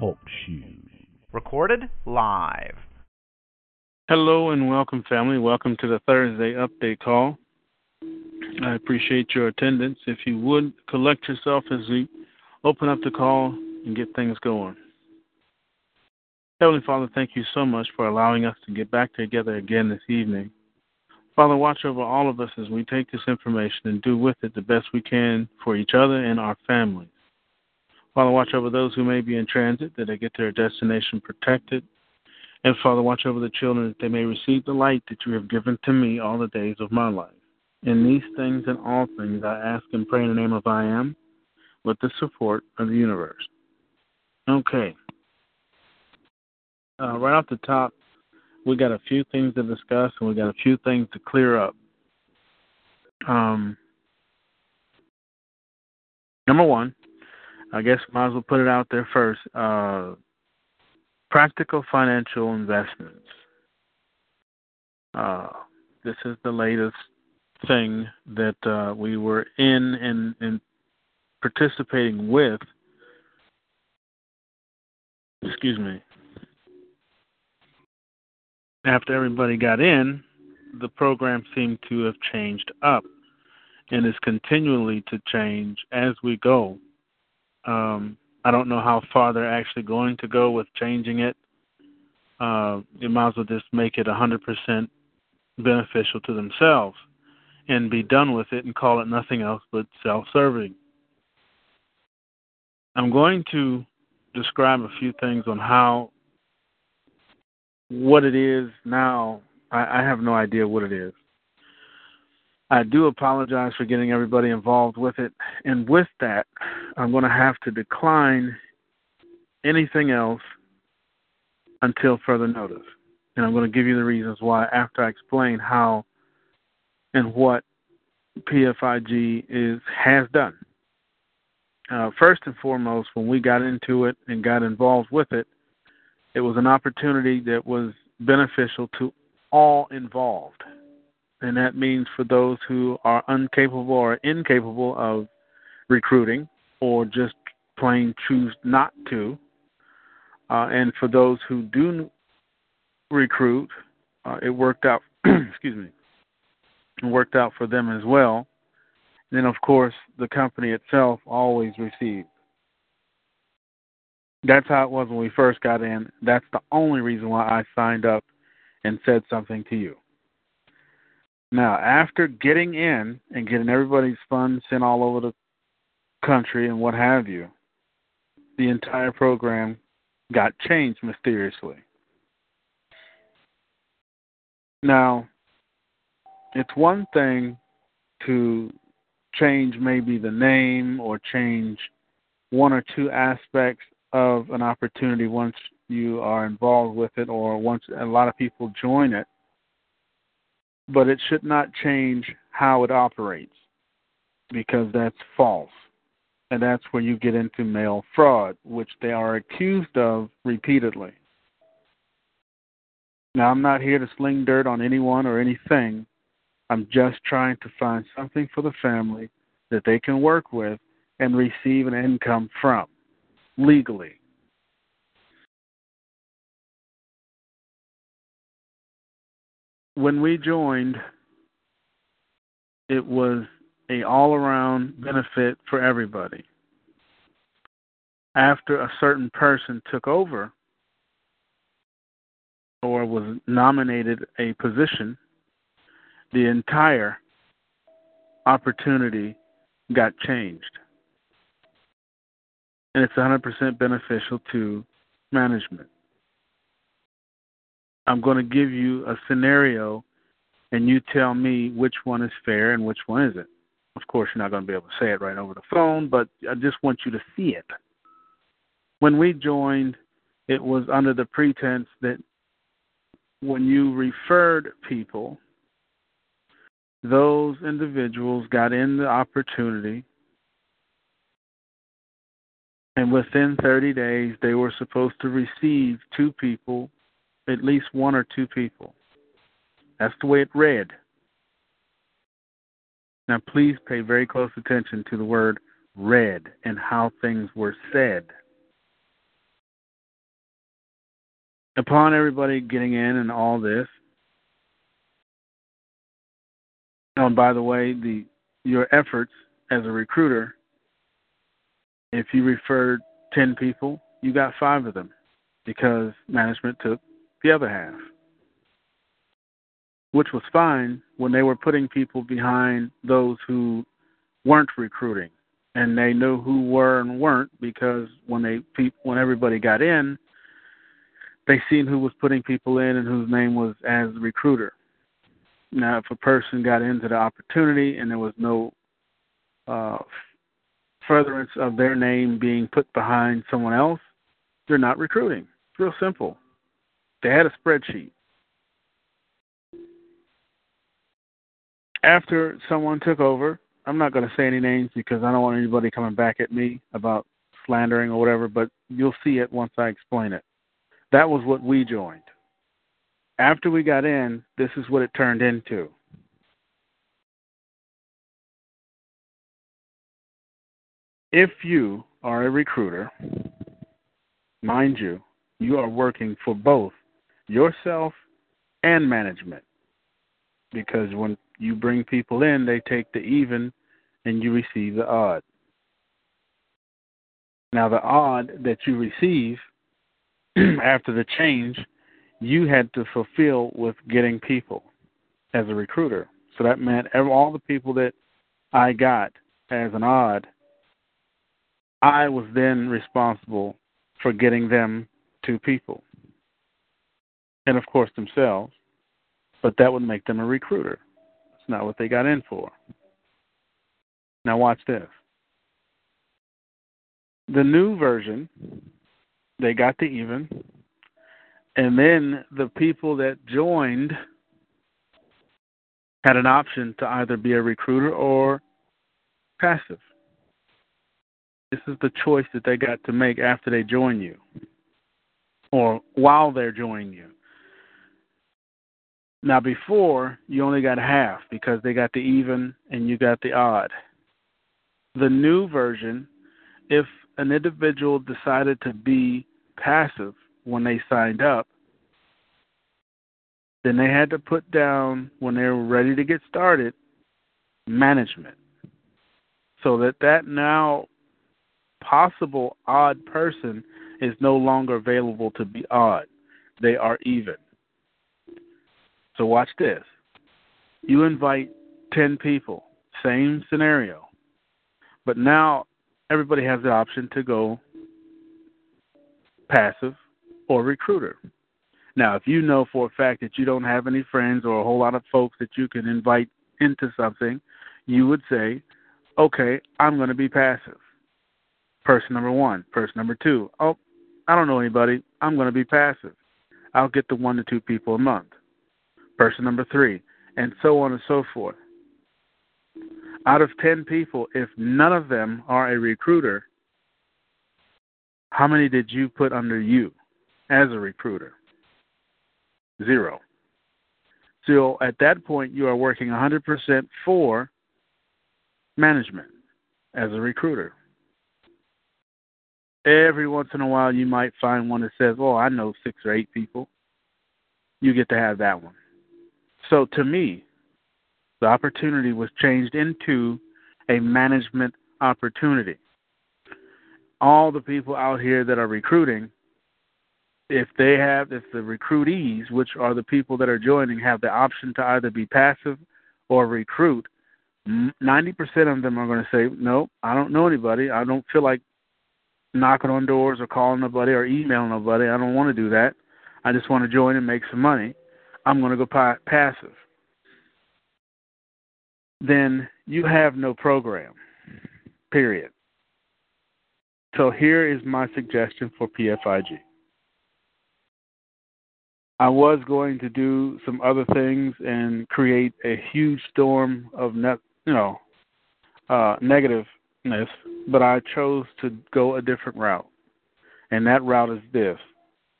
Talk shoes. Recorded live. Hello and welcome, family. Welcome to the Thursday update call. I appreciate your attendance. If you would, collect yourself as we open up the call and get things going. Heavenly Father, thank you so much for allowing us to get back together again this evening. Father, watch over all of us as we take this information and do with it the best we can for each other and our families. Father, watch over those who may be in transit, that they get their destination protected. And, Father, watch over the children that they may receive the light that you have given to me all the days of my life. In these things and all things I ask and pray in the name of I Am, with the support of the universe. Okay. Right off the top, we got a few things to discuss and we got a few things to clear up. Number one, I guess might as well put it out there first. Practical Financial Investments. This is the latest thing that we were in and participating with. Excuse me. After everybody got in, the program seemed to have changed up and is continually to change as we go. I don't know how far they're actually going to go with changing it. They might as well just make it 100% beneficial to themselves and be done with it and call it nothing else but self-serving. I'm going to describe a few things on how what it is now. I have no idea what it is. I do apologize for getting everybody involved with it. And with that, I'm going to have to decline anything else until further notice. And I'm going to give you the reasons why after I explain how and what PFIG has done. First and foremost, when we got into it and got involved with it, it was an opportunity that was beneficial to all involved. And that means for those who are incapable or incapable of recruiting or just plain choose not to. And for those who do recruit, it worked out, excuse me, it worked out for them as well. And then, of course, the company itself always received. That's how it was when we first got in. That's the only reason why I signed up and said something to you. Now, after getting in and getting everybody's funds sent all over the country and what have you, the entire program got changed mysteriously. Now, it's one thing to change maybe the name or change one or two aspects of an opportunity once you are involved with it or once a lot of people join it, but it should not change how it operates because that's false. And that's where you get into mail fraud, which they are accused of repeatedly. Now, I'm not here to sling dirt on anyone or anything. I'm just trying to find something for the family that they can work with and receive an income from legally. When we joined, it was an all-around benefit for everybody. After a certain person took over or was nominated a position, the entire opportunity got changed. And it's 100% beneficial to management. I'm going to give you a scenario, and you tell me which one is fair and which one isn't. Of course, you're not going to be able to say it right over the phone, but I just want you to see it. when we joined, it was under the pretense that when you referred people, those individuals got in the opportunity, and within 30 days, they were supposed to receive two people, at least one or two people. That's the way it read. Now, please pay very close attention to the word read and how things were said. Upon everybody getting in and all this, and by the way, your efforts as a recruiter, if you referred 10 people, you got 5 of them because management took the other half, which was fine when they were putting people behind those who weren't recruiting, and they knew who were and weren't because when everybody got in, they seen who was putting people in and whose name was as the recruiter. Now, if a person got into the opportunity and there was no furtherance of their name being put behind someone else, they're not recruiting. It's real simple. They had a spreadsheet. After someone took over, I'm not going to say any names because I don't want anybody coming back at me about slandering or whatever, but you'll see it once I explain it. That was what we joined. After we got in, this is what it turned into. If you are a recruiter, mind you, you are working for both yourself and management, because when you bring people in, they take the even and you receive the odd. Now, the odd that you receive after the change, you had to fulfill with getting people as a recruiter. So that meant all the people that I got as an odd, I was then responsible for getting them to people. And, of course, themselves. But that would make them a recruiter. That's not what they got in for. Now watch this. The new version, they got the even. And then the people that joined had an option to either be a recruiter or passive. This is the choice that they got to make after they join you or while they're joining you. Now, before, you only got half because they got the even and you got the odd. The new version, if an individual decided to be passive when they signed up, then they had to put down, when they were ready to get started, management. So that now possible odd person is no longer available to be odd. They are even. So watch this. You invite 10 people, same scenario, but now everybody has the option to go passive or recruiter. Now, if you know for a fact that you don't have any friends or a whole lot of folks that you can invite into something, you would say, okay, I'm going to be passive. Person number 1, person number 2. Oh, I don't know anybody. I'm going to be passive. I'll get the 1 to 2 people a month. Person number 3, and so on and so forth. Out of 10 people, if none of them are a recruiter, how many did you put under you as a recruiter? 0. So at that point, you are working 100% for management as a recruiter. Every once in a while, you might find one that says, oh, I know 6 or 8 people. You get to have that one. So to me, the opportunity was changed into a management opportunity. All the people out here that are recruiting, if the recruitees, which are the people that are joining, have the option to either be passive or recruit, 90% of them are going to say, no, I don't know anybody. I don't feel like knocking on doors or calling nobody or emailing nobody. I don't want to do that. I just want to join and make some money. I'm going to go passive. Then you have no program, period. So here is my suggestion for PFIG. I was going to do some other things and create a huge storm of negativeness, but I chose to go a different route. And that route is this.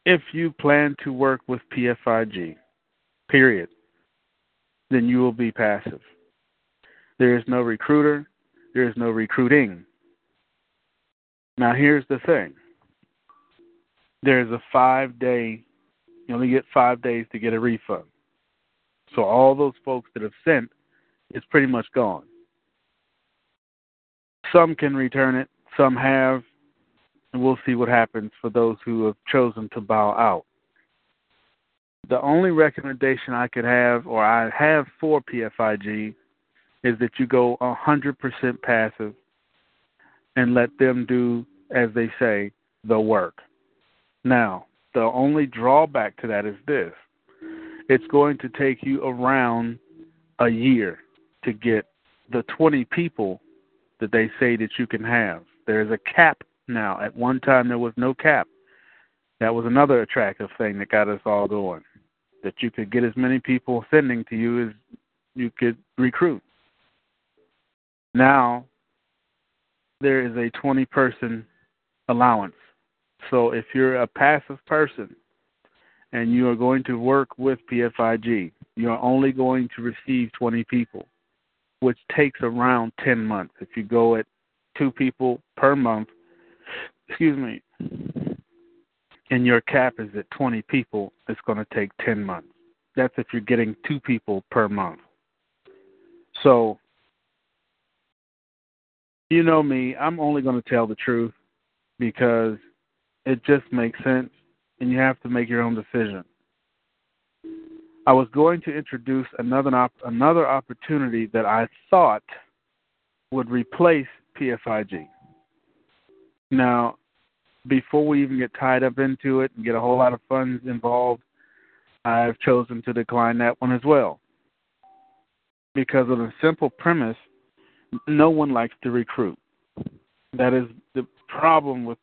If you plan to work with PFIG, period, then you will be passive. There is no recruiter. There is no recruiting. Now, here's the thing. There's a 5-day, you only get 5 days to get a refund. So all those folks that have sent is pretty much gone. Some can return it, some have, and we'll see what happens for those who have chosen to bow out. The only recommendation I could have, or I have for PFIG, is that you go 100% passive and let them do, as they say, the work. Now, the only drawback to that is this. It's going to take you around a year to get the 20 people that they say that you can have. There's a cap now. At one time, there was no cap. That was another attractive thing that got us all going, that you could get as many people sending to you as you could recruit. Now, there is a 20-person allowance. So if you're a passive person and you are going to work with PFIG, you're only going to receive 20 people, which takes around 10 months. If you go at 2 people per month, and your cap is at 20 people, it's going to take 10 months. That's if you're getting 2 people per month. So, you know me, I'm only going to tell the truth because it just makes sense, and you have to make your own decision. I was going to introduce another opportunity that I thought would replace PFIG. Now, before we even get tied up into it and get a whole lot of funds involved, I've chosen to decline that one as well because of the simple premise, no one likes to recruit. That is the problem with,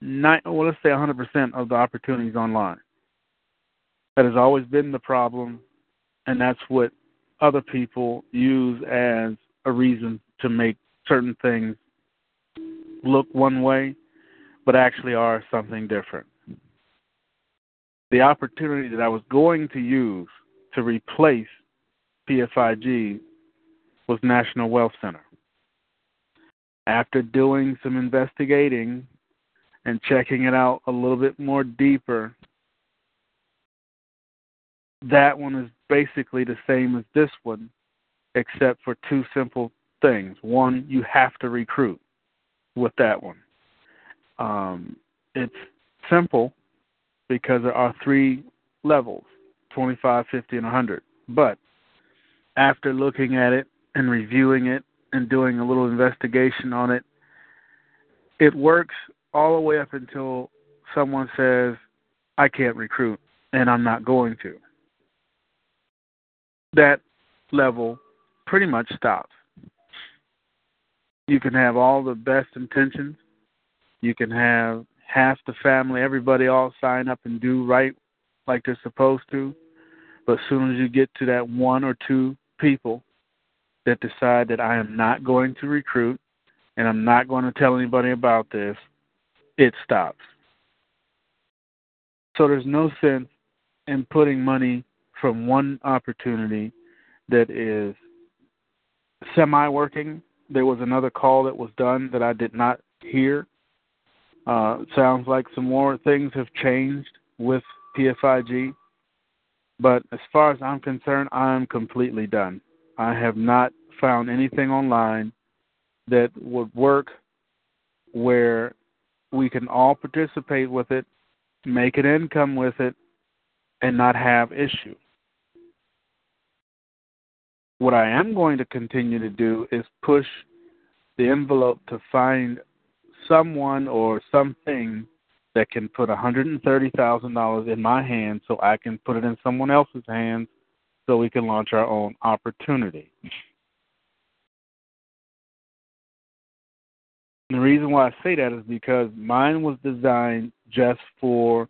let's say 100% of the opportunities online. That has always been the problem, and that's what other people use as a reason to make certain things look one way, but actually are something different. The opportunity that I was going to use to replace PFIG was National Wealth Center. After doing some investigating and checking it out a little bit more deeper, that one is basically the same as this one, except for 2 simple things. One, you have to recruit with that one. It's simple because there are 3 levels, 25, 50, and 100. But after looking at it and reviewing it and doing a little investigation on it, it works all the way up until someone says, I can't recruit, and I'm not going to. That level pretty much stops. You can have all the best intentions. You can have half the family, everybody all sign up and do right like they're supposed to. But as soon as you get to that 1 or 2 people that decide that I am not going to recruit and I'm not going to tell anybody about this, it stops. So there's no sense in putting money from one opportunity that is semi-working. There was another call that was done that I did not hear. Sounds like some more things have changed with PFIG. But as far as I'm concerned, I'm completely done. I have not found anything online that would work where we can all participate with it, make an income with it, and not have issue. What I am going to continue to do is push the envelope to find someone or something that can put $130,000 in my hand so I can put it in someone else's hands so we can launch our own opportunity. The reason why I say that is because mine was designed just for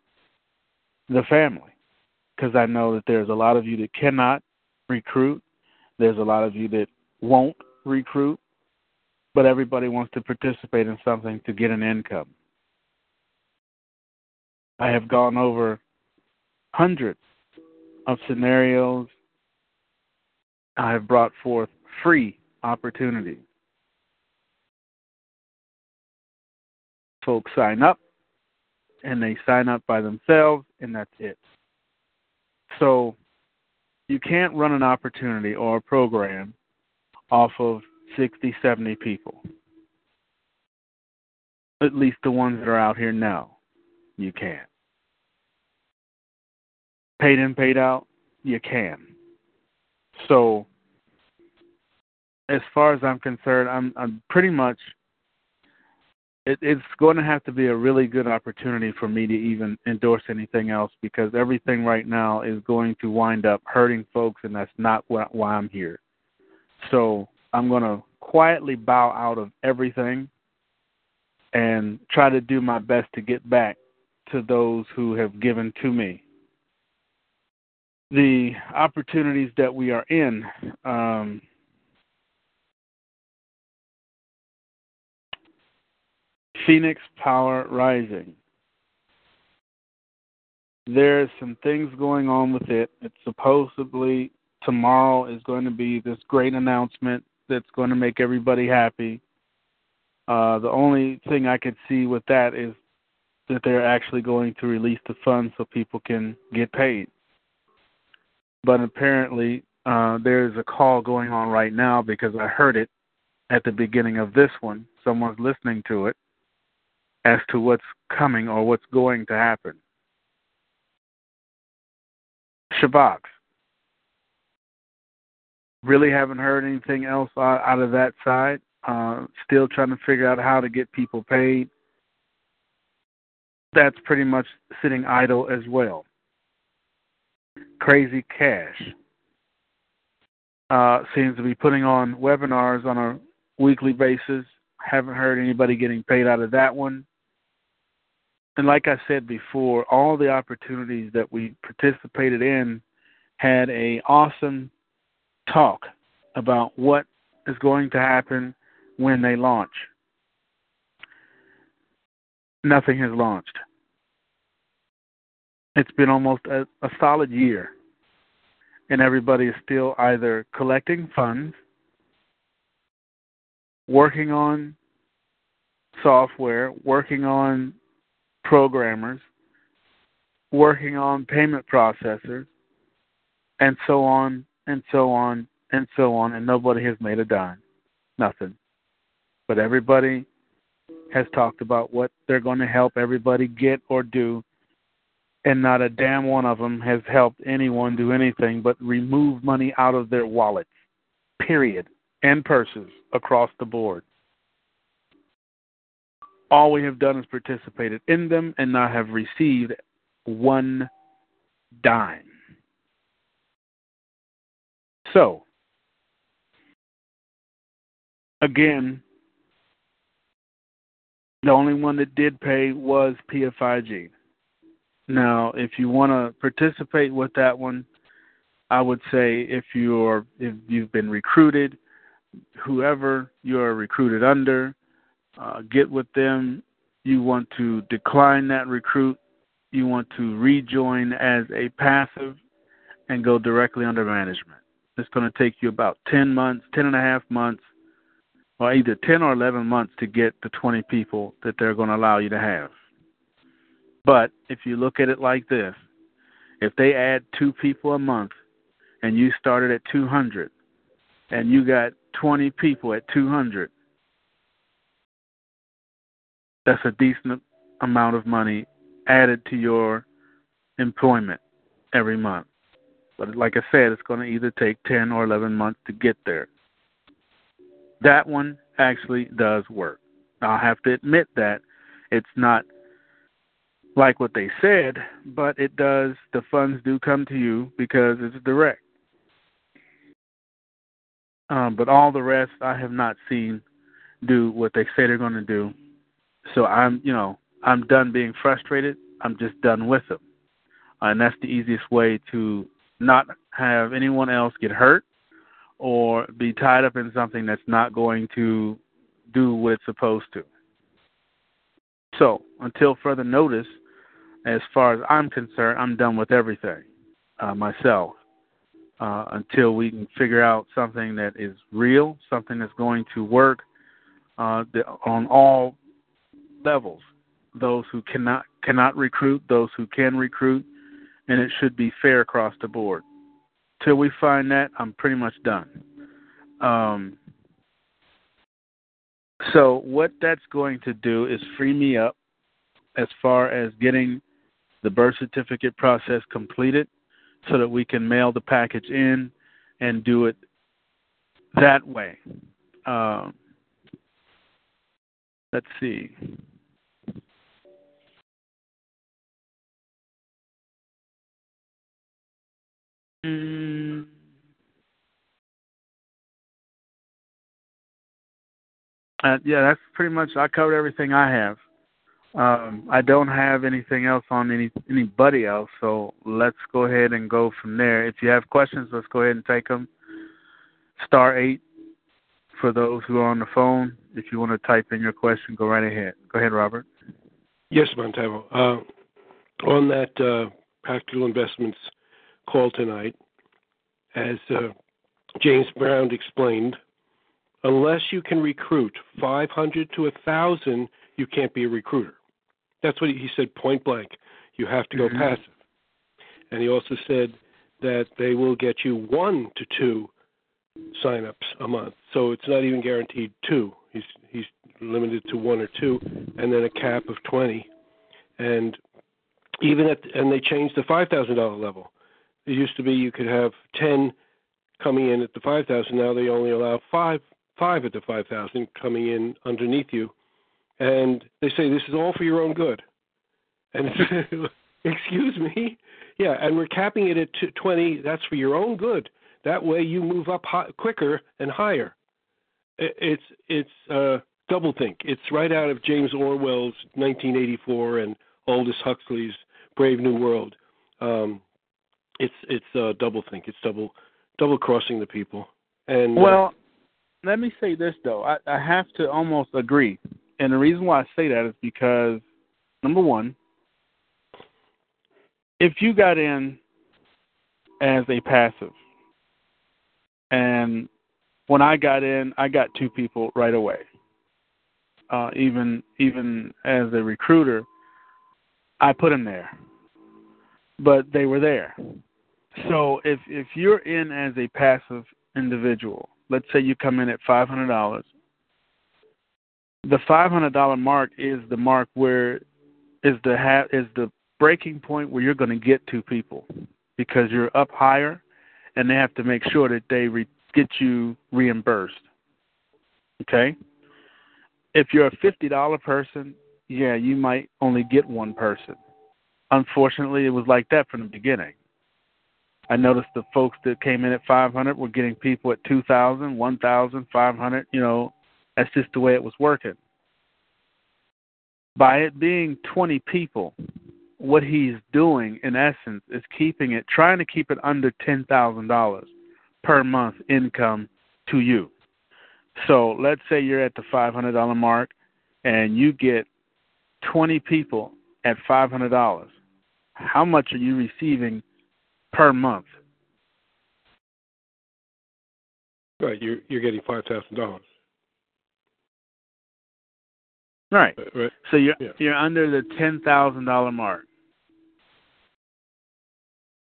the family, because I know that there's a lot of you that cannot recruit. There's a lot of you that won't recruit, but everybody wants to participate in something to get an income. I have gone over hundreds of scenarios. I have brought forth free opportunities. Folks sign up, and they sign up by themselves, and that's it. So you can't run an opportunity or a program off of 60, 70 people, at least the ones that are out here now. You can't. Paid in, paid out, you can. So as far as I'm concerned, I'm pretty much it's going to have to be a really good opportunity for me to even endorse anything else, because everything right now is going to wind up hurting folks, and that's not why I'm here. So I'm going to quietly bow out of everything and try to do my best to get back to those who have given to me. The opportunities that we are in, Phoenix Power Rising. There's some things going on with it. It's supposedly tomorrow is going to be this great announcement that's going to make everybody happy. The only thing I could see with that is that they're actually going to release the funds so people can get paid. But apparently there's a call going on right now, because I heard it at the beginning of this one. Someone's listening to it, as to what's coming or what's going to happen. Shabaks. Really haven't heard anything else out of that side. Still trying to figure out how to get people paid. That's pretty much sitting idle as well. Crazy Cash seems to be putting on webinars on a weekly basis. Haven't heard anybody getting paid out of that one. And like I said before, all the opportunities that we participated in had an awesome talk about what is going to happen when they launch. Nothing has launched. It's been almost a solid year, and everybody is still either collecting funds, working on software, working on programmers, working on payment processors, and so on, and so on, and so on, and nobody has made a dime. Nothing. But everybody has talked about what they're going to help everybody get or do, and not a damn one of them has helped anyone do anything but remove money out of their wallets, period, and purses across the board. All we have done is participated in them and not have received one dime. So, again, the only one that did pay was PFIG. Now, if you want to participate with that one, I would say if you've been recruited, whoever you are recruited under, get with them. You want to decline that recruit. You want to rejoin as a passive and go directly under management. It's going to take you about 10 and a half months, or either 10 or 11 months to get the 20 people that they're going to allow you to have. But if you look at it like this, if they add 2 people a month and you started at 200 and you got 20 people at 200, that's a decent amount of money added to your employment every month. But like I said, it's going to either take 10 or 11 months to get there. That one actually does work. I'll have to admit that it's not like what they said, but it does. The funds do come to you because it's direct. But all the rest I have not seen do what they say they're going to do. So I'm done being frustrated. I'm just done with them. And that's the easiest way to not have anyone else get hurt or be tied up in something that's not going to do what it's supposed to. So until further notice, as far as I'm concerned, I'm done with everything myself until we can figure out something that is real, something that's going to work on all levels, those who cannot recruit, those who can recruit, and it should be fair across the board. Till we find that, I'm pretty much done. So what that's going to do is free me up as far as getting the birth certificate process completed so that we can mail the package in and do it that way. Let's see. Yeah, that's pretty much, I covered everything I have. I don't have anything else on anybody else, so let's go ahead and go from there. If you have questions, let's go ahead and take them. *8 for those who are on the phone. If you want to type in your question, go right ahead. Go ahead, Robert. Yes, Muntavo. On that Practical Investments call tonight, as James Brown explained, unless you can recruit 500 to 1,000, you can't be a recruiter. That's what he said point blank. You have to go passive. And he also said that they will get you 1 to 2 sign-ups a month. So it's not even guaranteed 2. He's limited to 1 or 2, and then a cap of 20. And and they changed the $5,000 level. It used to be you could have 10 coming in at the 5,000. Now they only allow five at the 5,000 coming in underneath you. And they say, this is all for your own good. And excuse me? Yeah, and we're capping it at 20. That's for your own good. That way you move up quicker and higher. It's doublethink. It's right out of James Orwell's 1984 and Aldous Huxley's Brave New World. It's doublethink. It's double crossing the people. And let me say this though. I have to almost agree. And the reason why I say that is because, number one, if you got in as a passive, and when I got in, I got 2 people right away. Even as a recruiter, I put them there, but they were there. So if you're in as a passive individual, let's say you come in at $500, the $500 mark is the mark where is the breaking point where you're going to get 2 people because you're up higher, and they have to make sure that they get you reimbursed. Okay? If you're a $50 person, yeah, you might only get 1 person. Unfortunately, it was like that from the beginning. I noticed the folks that came in at 500 were getting people at 2,000, 1,000, 500, that's just the way it was working. By it being 20 people, what he's doing in essence is trying to keep it under $10,000 per month income to you. So let's say you're at the $500 mark and you get 20 people at $500. How much are you receiving per month? Right, you're getting $5,000. Right. So you're under the $10,000 mark.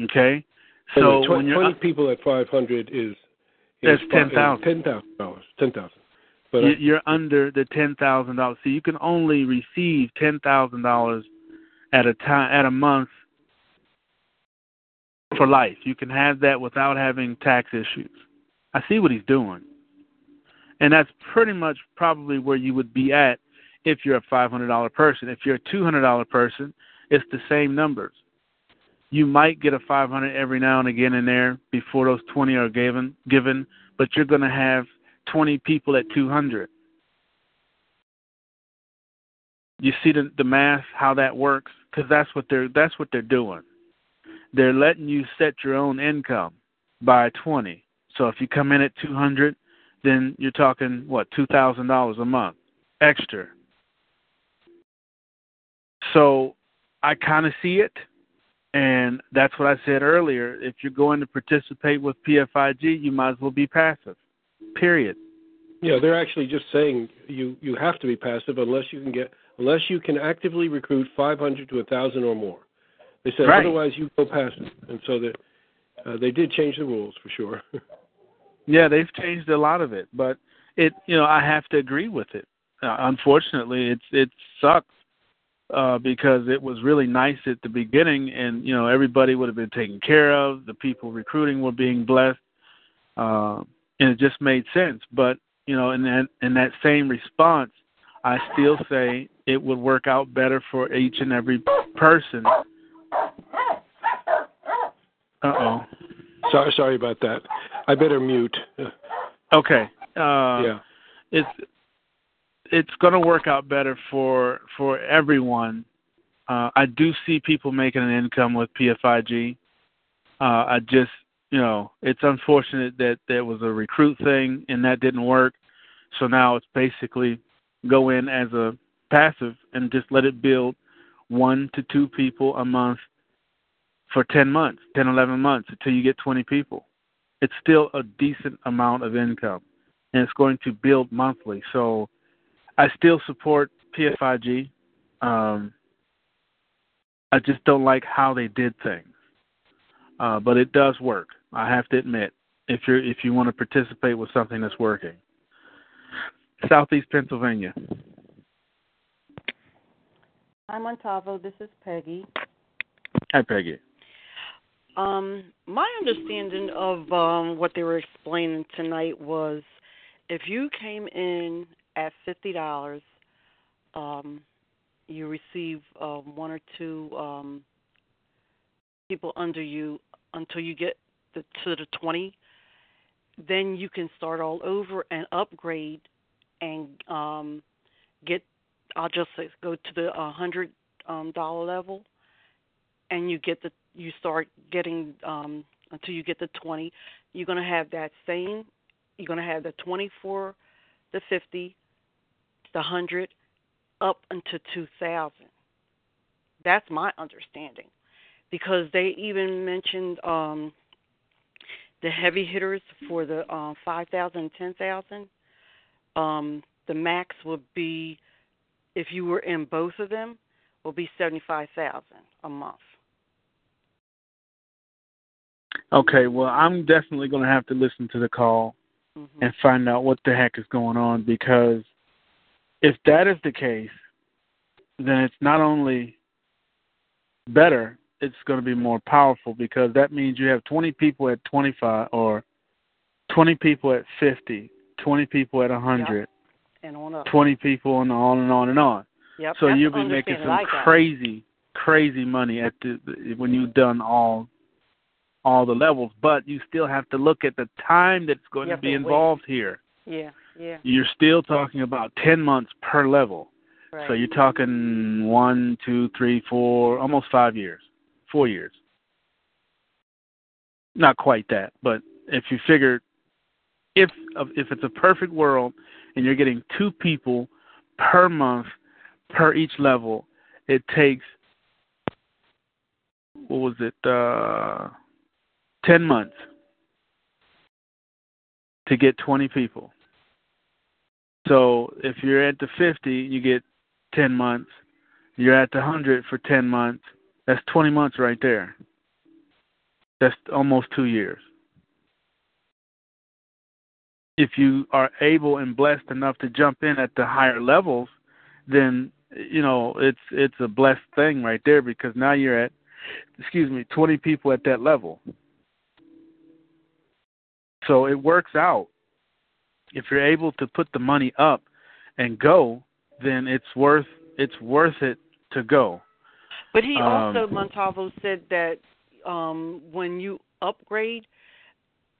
Okay? So 20 people at 500 is that's $10,000. $10,000. But you're under the $10,000. So you can only receive $10,000 at a time, at a month, for life. You can have that without having tax issues. I see what he's doing. And that's pretty much probably where you would be at if you're a $500 person. If you're a $200 person, it's the same numbers. You might get a $500 every now and again in there before those 20 are given, but you're going to have 20 people at 200. You see the math, how that works, because that's what they're doing. They're letting you set your own income by 20. So if you come in at 200, then you're talking $2,000 a month extra. So I kind of see it, and that's what I said earlier. If you're going to participate with PFIG, you might as well be passive. Period. Yeah, they're actually just saying you have to be passive unless you can actively recruit 500 to 1,000 or more. They said right. Otherwise you go passive, and so that they did change the rules for sure. Yeah, they've changed a lot of it, but I have to agree with it. Unfortunately, it sucks because it was really nice at the beginning, and everybody would have been taken care of. The people recruiting were being blessed, and it just made sense. But in that same response, I still say it would work out better for each and every person. Uh-oh. Sorry about that. I better mute. Okay. Yeah. It's going to work out better for everyone. I do see people making an income with PFIG. I just, it's unfortunate that there was a recruit thing and that didn't work. So now it's basically go in as a passive and just let it build 1 to 2 people a month for 10 months, 10, 11 months until you get 20 people. It's still a decent amount of income, and it's going to build monthly. So I still support PFIG. I just don't like how they did things, but it does work. I have to admit, if you want to participate with something that's working. Southeast Pennsylvania. I'm Muntavo. This is Peggy. Hi, Peggy. My understanding of what they were explaining tonight was if you came in at $50, you receive 1 or 2 people under you until you get to the 20. Then you can start all over and upgrade and go to the $100 level, and you start getting until you get to 20. You're going to have you're going to have the 24, the 50, the 100, up until 2,000. That's my understanding, because they even mentioned the heavy hitters for the 5,000 and 10,000. The max would be, if you were in both of them, will be $75,000 a month. Okay, well, I'm definitely going to have to listen to the call and find out what the heck is going on, because if that is the case, then it's not only better, it's going to be more powerful, because that means you have 20 people at 25 or 20 people at 50, 20 people at 100, yep. And on up. 20 people and on and on and on. Yep. So that's you'll be making some crazy money at when you've done all the levels, but you still have to look at the time that's going to be involved here. Yeah. You're still talking about 10 months per level. Right. So you're talking 1, 2, 3, 4, almost 5 years, 4 years. Not quite that, but if you figure if it's a perfect world and you're getting 2 people per month per each level, it takes, 10 months to get 20 people. So if you're at the 50, you get 10 months. You're at the 100 for 10 months. That's 20 months right there. That's almost 2 years. If you are able and blessed enough to jump in at the higher levels, then, it's a blessed thing right there, because now you're at, 20 people at that level. So it works out. If you're able to put the money up and go, then it's worth it to go. But he also, Muntavo, said that when you upgrade,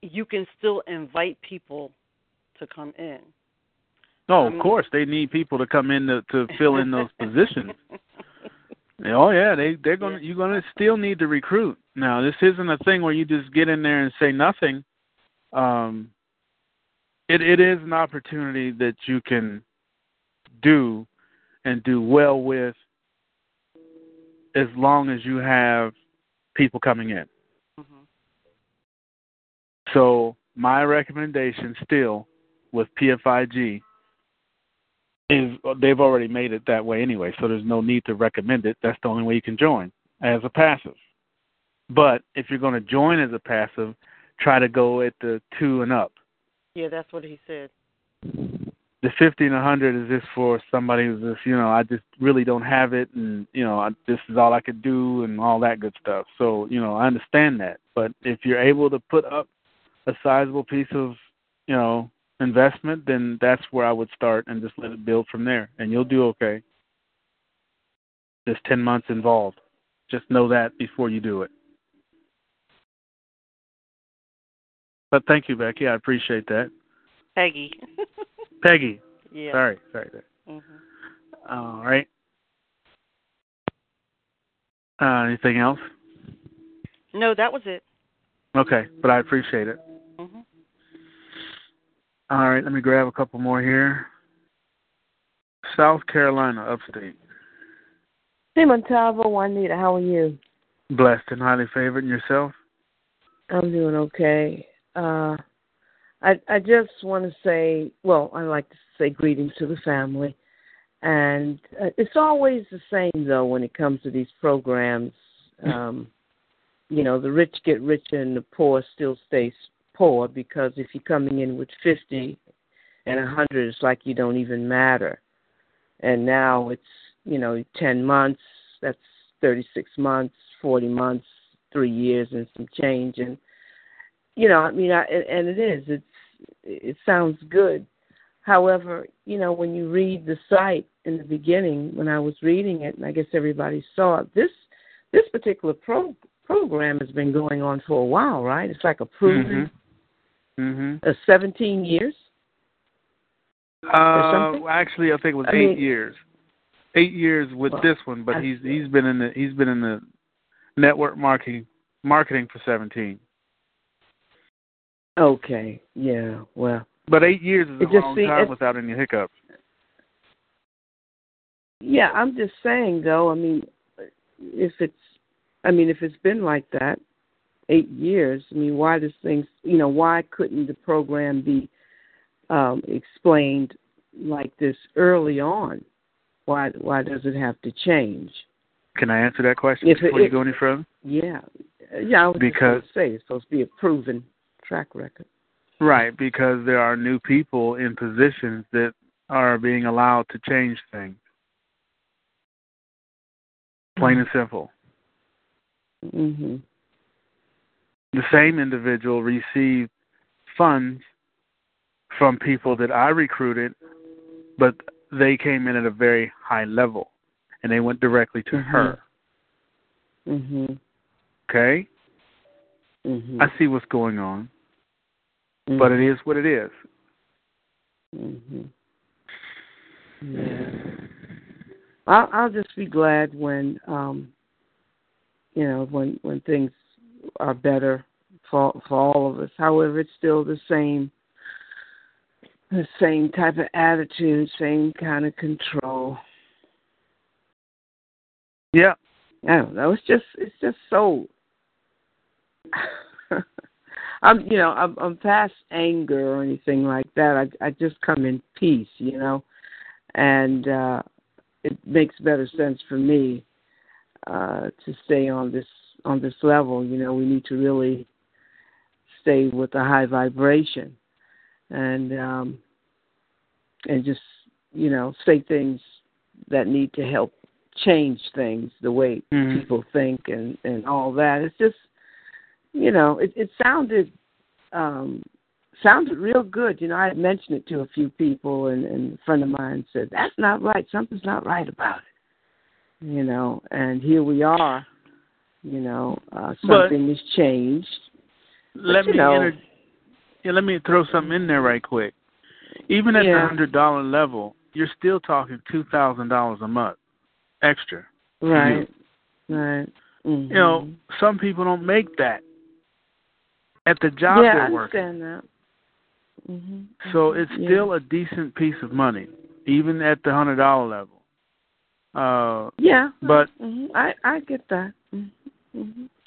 you can still invite people to come in. No, of course they need people to come in to fill in those positions. Oh yeah, they're gonna. You're gonna still need to recruit. Now this isn't a thing where you just get in there and say nothing. It is an opportunity that you can do and do well with, as long as you have people coming in. Mm-hmm. So my recommendation still with PFIG is they've already made it that way anyway, so there's no need to recommend it. That's the only way you can join as a passive. But if you're going to join as a passive, try to go at the 2 and up. Yeah, that's what he said. The 50 and 100 is just for somebody who's just, I just really don't have it, and, this is all I could do and all that good stuff. So, I understand that. But if you're able to put up a sizable piece of, investment, then that's where I would start and just let it build from there, and you'll do okay. There's 10 months involved. Just know that before you do it. But thank you, Becky. I appreciate that. Peggy. Yeah. Sorry. Mm-hmm. All right. Anything else? No, that was it. Okay, but I appreciate it. Mm-hmm. All right, let me grab a couple more here. South Carolina, upstate. Hey, Muntavo, Juanita, how are you? Blessed and highly favored. And yourself? I'm doing okay. I just want to say, I like to say greetings to the family. And it's always the same, though, when it comes to these programs. The rich get richer and the poor still stays poor, because if you're coming in with 50 and 100, it's like you don't even matter. And now it's, 10 months, that's 36 months, 40 months, 3 years and some change. And, it is. It sounds good. However, when you read the site in the beginning, when I was reading it, and I guess everybody saw it, this particular program has been going on for a while, right? It's like a proven 17 years? Actually, I think it was 8 years. 8 years with this one, but he's been in the network marketing for 17. Okay, yeah, but 8 years is a long time without any hiccups. Yeah, I'm just saying, though, if it's been like that, 8 years, why does things, why couldn't the program be explained like this early on? Why does it have to change? Can I answer that question before you go any further? Yeah, I was just going to say it's supposed to be a proven track record. Right, because there are new people in positions that are being allowed to change things. Plain and simple. Mm-hmm. The same individual received funds from people that I recruited, but they came in at a very high level, and they went directly to her. Mm-hmm. Okay? Mm-hmm. I see what's going on, but it is what it is. Mm-hmm. Yeah. I'll just be glad when, when things are better for all of us. However, it's still the same type of attitude, same kind of control. Yeah. I don't know. It's just so. I'm past anger or anything like that. I just come in peace, and it makes better sense for me to stay on this level. We need to really stay with a high vibration and just say things that need to help change things, the way people think and all that. It's just. It sounded real good. I had mentioned it to a few people, and a friend of mine said, that's not right. Something's not right about it. And here we are, something has changed. Let me throw something in there right quick. Even at the $100 level, you're still talking $2,000 a month extra. Right. Right. Mm-hmm. You know, some people don't make that at the job they're working. Yeah, I understand that. Mm-hmm. So it's still a decent piece of money, even at the $100 level. But I get that.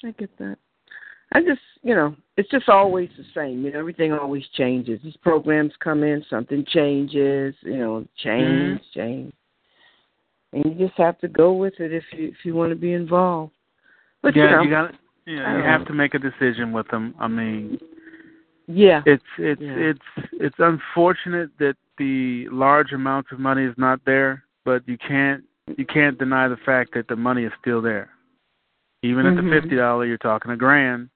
I get that. I just, you know, it's just always the same. You know, everything always changes. These programs come in, something changes. You know, change, and you just have to go with it if you want to be involved. But you got to. Yeah, you have to make a decision with them. I mean, it's unfortunate that the large amounts of money is not there, but you can't deny the fact that the money is still there. Even at the $50, you're talking $1,000.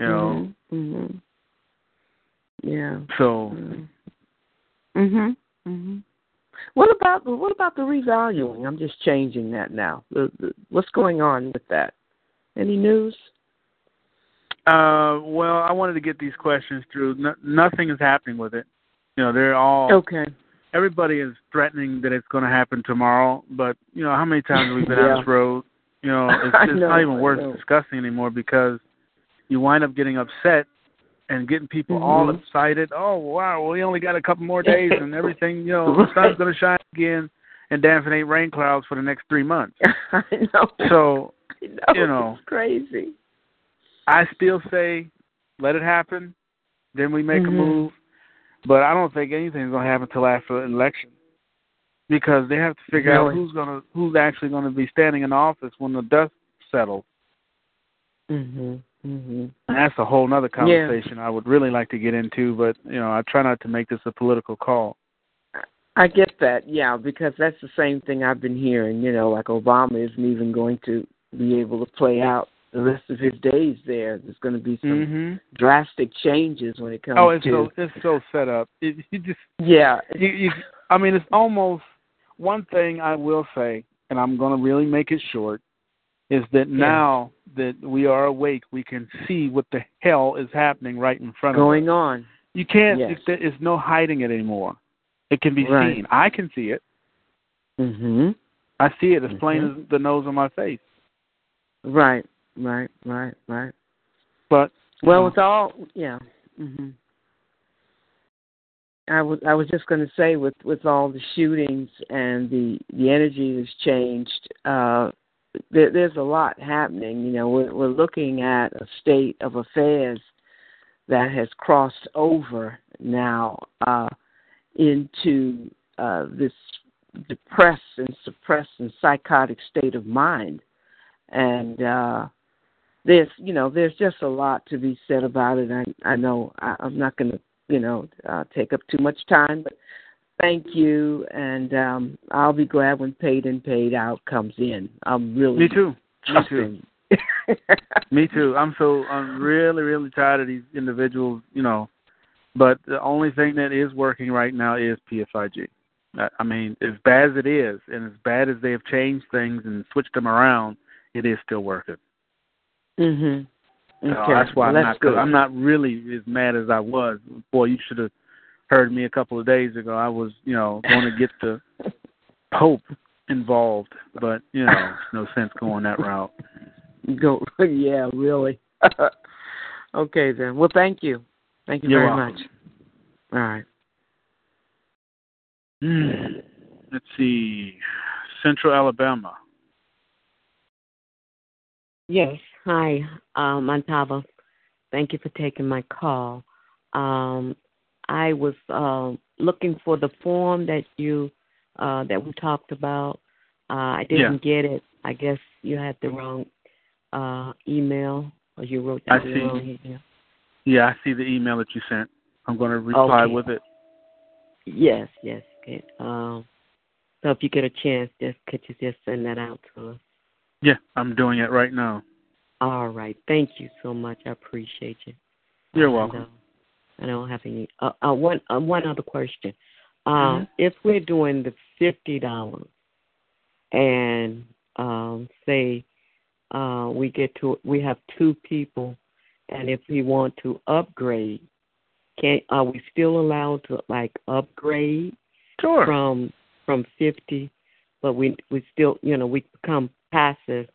You know. Yeah. So. What about the revaluing? I'm just changing that now. What's going on with that? Any news? Well, I wanted to get these questions through. Nothing is happening with it. You know, they're all okay. Everybody is threatening that it's going to happen tomorrow, but, you know, how many times have we been on this road? You know, it's not even worth discussing anymore because you wind up getting upset and getting people all excited. Oh, wow, we only got a couple more days and everything, you know, the sun's going to shine again and dancing ain't rain clouds for the next 3 months. I know. So, you know. It's crazy. I still say let it happen, then we make a move. But I don't think anything's going to happen until after the election because they have to figure out who's actually going to be standing in office when the dust settles. And that's a whole other conversation I would really like to get into, but, you know, I try not to make this a political call. I get that, because that's the same thing I've been hearing, you know, like Obama isn't even going to be able to play out the rest of his days there. There's going to be some drastic changes when it comes to... Oh, it's so set up. I mean, it's almost... One thing I will say, and I'm going to really make it short, is that now that we are awake, we can see what the hell is happening right in front of us. Going on. You can't... Yes. There's no hiding it anymore. It can be seen. I can see it. I see it as plain as the nose on my face. Right. But I was just going to say with all the shootings and the energy that's changed, there's a lot happening. You know, we're looking at a state of affairs that has crossed over now into this depressed and suppressed and psychotic state of mind, and There's just a lot to be said about it. I know I'm not going to, take up too much time, but thank you. And I'll be glad when paid in, paid out comes in. I'm really Me too. I'm really, really tired of these individuals, you know. But the only thing that is working right now is PFIG. I mean, as bad as it is, and as bad as they have changed things and switched them around, it is still working. Okay. So that's why I'm not really as mad as I was. Boy, you should have heard me a couple of days ago. I was, going to get the Pope involved, but no sense going that route. Yeah, really. Okay then. Well, thank you. Thank you very much. All right. Let's see. Central Alabama. Yes. Hi, Muntavo. Thank you for taking my call. I was looking for the form that you that we talked about. I didn't get it. I guess you had the wrong email, or you wrote down the wrong email. Yeah, I see the email that you sent. I'm going to reply with it. Yes. Okay. So if you get a chance, could you send that out to us? Yeah, I'm doing it right now. All right. Thank you so much. I appreciate you. You're welcome. I don't have any. One other question. If we're doing the $50 and say we have two people, and if we want to upgrade Are we still allowed to upgrade? Sure. From 50, but we still, we become passive,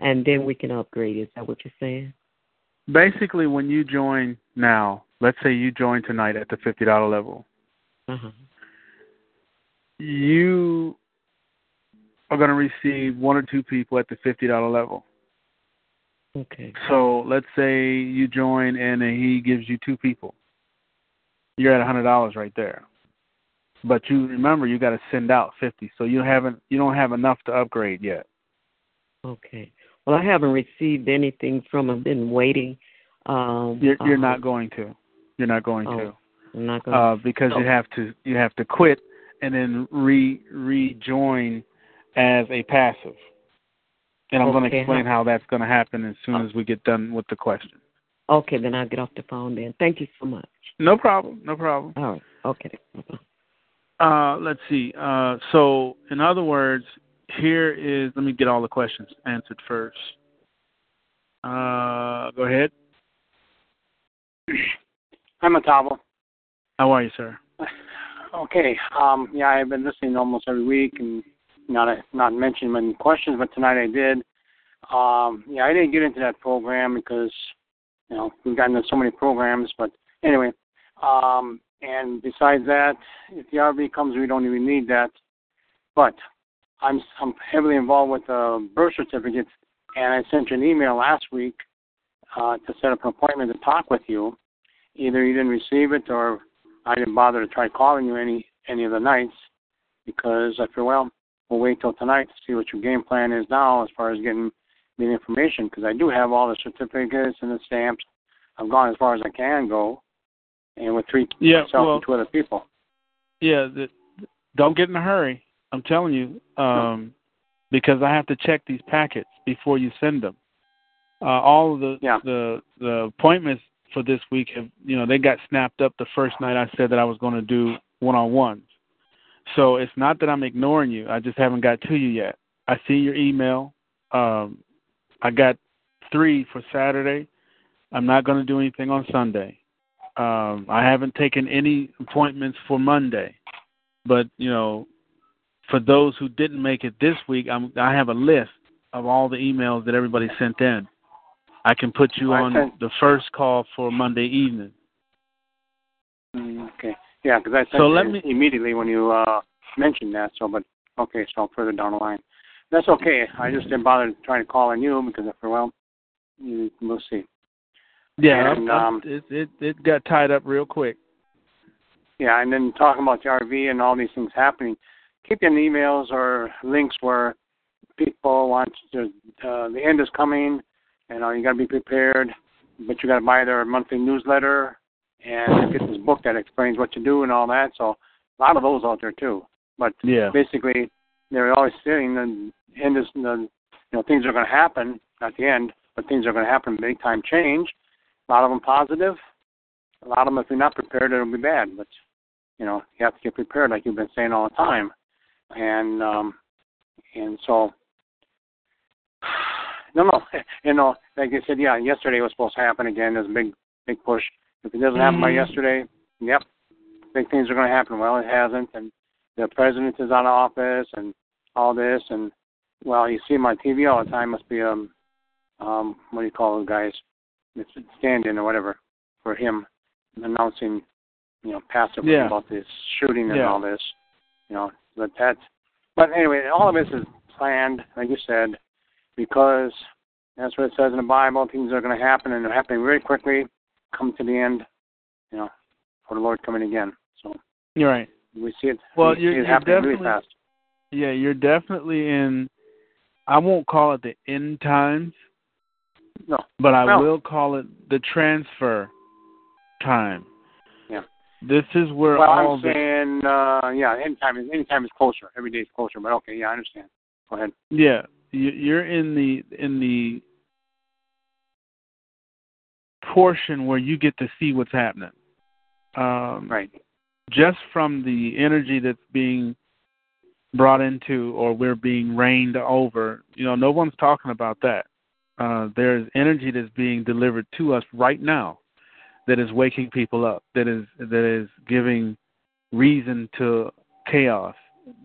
and then we can upgrade. Is that what you're saying? Basically, when you join now, let's say you join tonight at the $50 level, uh-huh, you are going to receive one or two people at the $50 level. Okay. So let's say you join and he gives you two people. You're at $100 right there. But you remember, you got to send out 50, so you don't have enough to upgrade yet. Okay. Well, I haven't received anything from him. I've been waiting. You're not going to. You're not going to. I'm not going to. Because you have to quit and then rejoin as a passive. And I'm going to explain how that's going to happen as soon as we get done with the question. Okay, then I'll get off the phone then. Thank you so much. No problem. All right. Okay. Let's see. So, in other words, let me get all the questions answered first. Go ahead. Hi, Muntavo. How are you, sir? Okay. I've been listening almost every week, and not mentioning many questions, but tonight I did. I didn't get into that program because, we've gotten into so many programs, but anyway, and besides that, if the RV comes, we don't even need that. But I'm heavily involved with birth certificates, and I sent you an email last week to set up an appointment to talk with you. Either you didn't receive it, or I didn't bother to try calling you any of the nights, because I feel, we'll wait till tonight to see what your game plan is now as far as getting the information, because I do have all the certificates and the stamps. I've gone as far as I can go, and with myself and two other people. Yeah, don't get in a hurry. I'm telling you, because I have to check these packets before you send them. All of the appointments for this week, they got snapped up the first night I said that I was going to do one-on-ones. So it's not that I'm ignoring you. I just haven't got to you yet. I see your email. I got 3 for Saturday. I'm not going to do anything on Sunday. I haven't taken any appointments for Monday. But, for those who didn't make it this week, I have a list of all the emails that everybody sent in. I can put you on the first call for Monday evening. Okay. Yeah, because I sent immediately when you mentioned that. So further down the line. That's okay. I just didn't bother trying to call on you because we'll see. Yeah, and, it got tied up real quick. Yeah, and then talking about the RV and all these things happening, keep your emails or links where people want to, the end is coming, and you got to be prepared, but you got to buy their monthly newsletter. And I get this book that explains what to do and all that. So a lot of those out there too. But basically, they're always saying the end is, things are going to happen. Not the end, but things are going to happen. Big time change. A lot of them positive. A lot of them, if you're not prepared, it'll be bad. But you have to get prepared, like you've been saying all the time. And so like I said, yesterday was supposed to happen again. There's a big push. If it doesn't happen by yesterday, big things are going to happen. Well, it hasn't, and the president is out of office and all this, and, you see my TV all the time. Must be, what do you call those guys? It's a stand-in or whatever for him announcing, passively about this shooting and all this. But anyway, all of this is planned, like you said, because that's what it says in the Bible. Things are going to happen, and they're happening very quickly. Come to the end, for the Lord coming again. So you're right. We see it. Well, it's happening really fast. Yeah, you're definitely in. I won't call it the end times. No, but I will call it the transfer time. Yeah, this is where all. Well, I'm saying, anytime is closer. Every day is closer. But okay, I understand. Go ahead. Yeah, you're in the portion where you get to see what's happening. Right. Just from the energy that's being brought into, or we're being reigned over, no one's talking about that. There's energy that's being delivered to us right now that is waking people up, that is giving reason to chaos,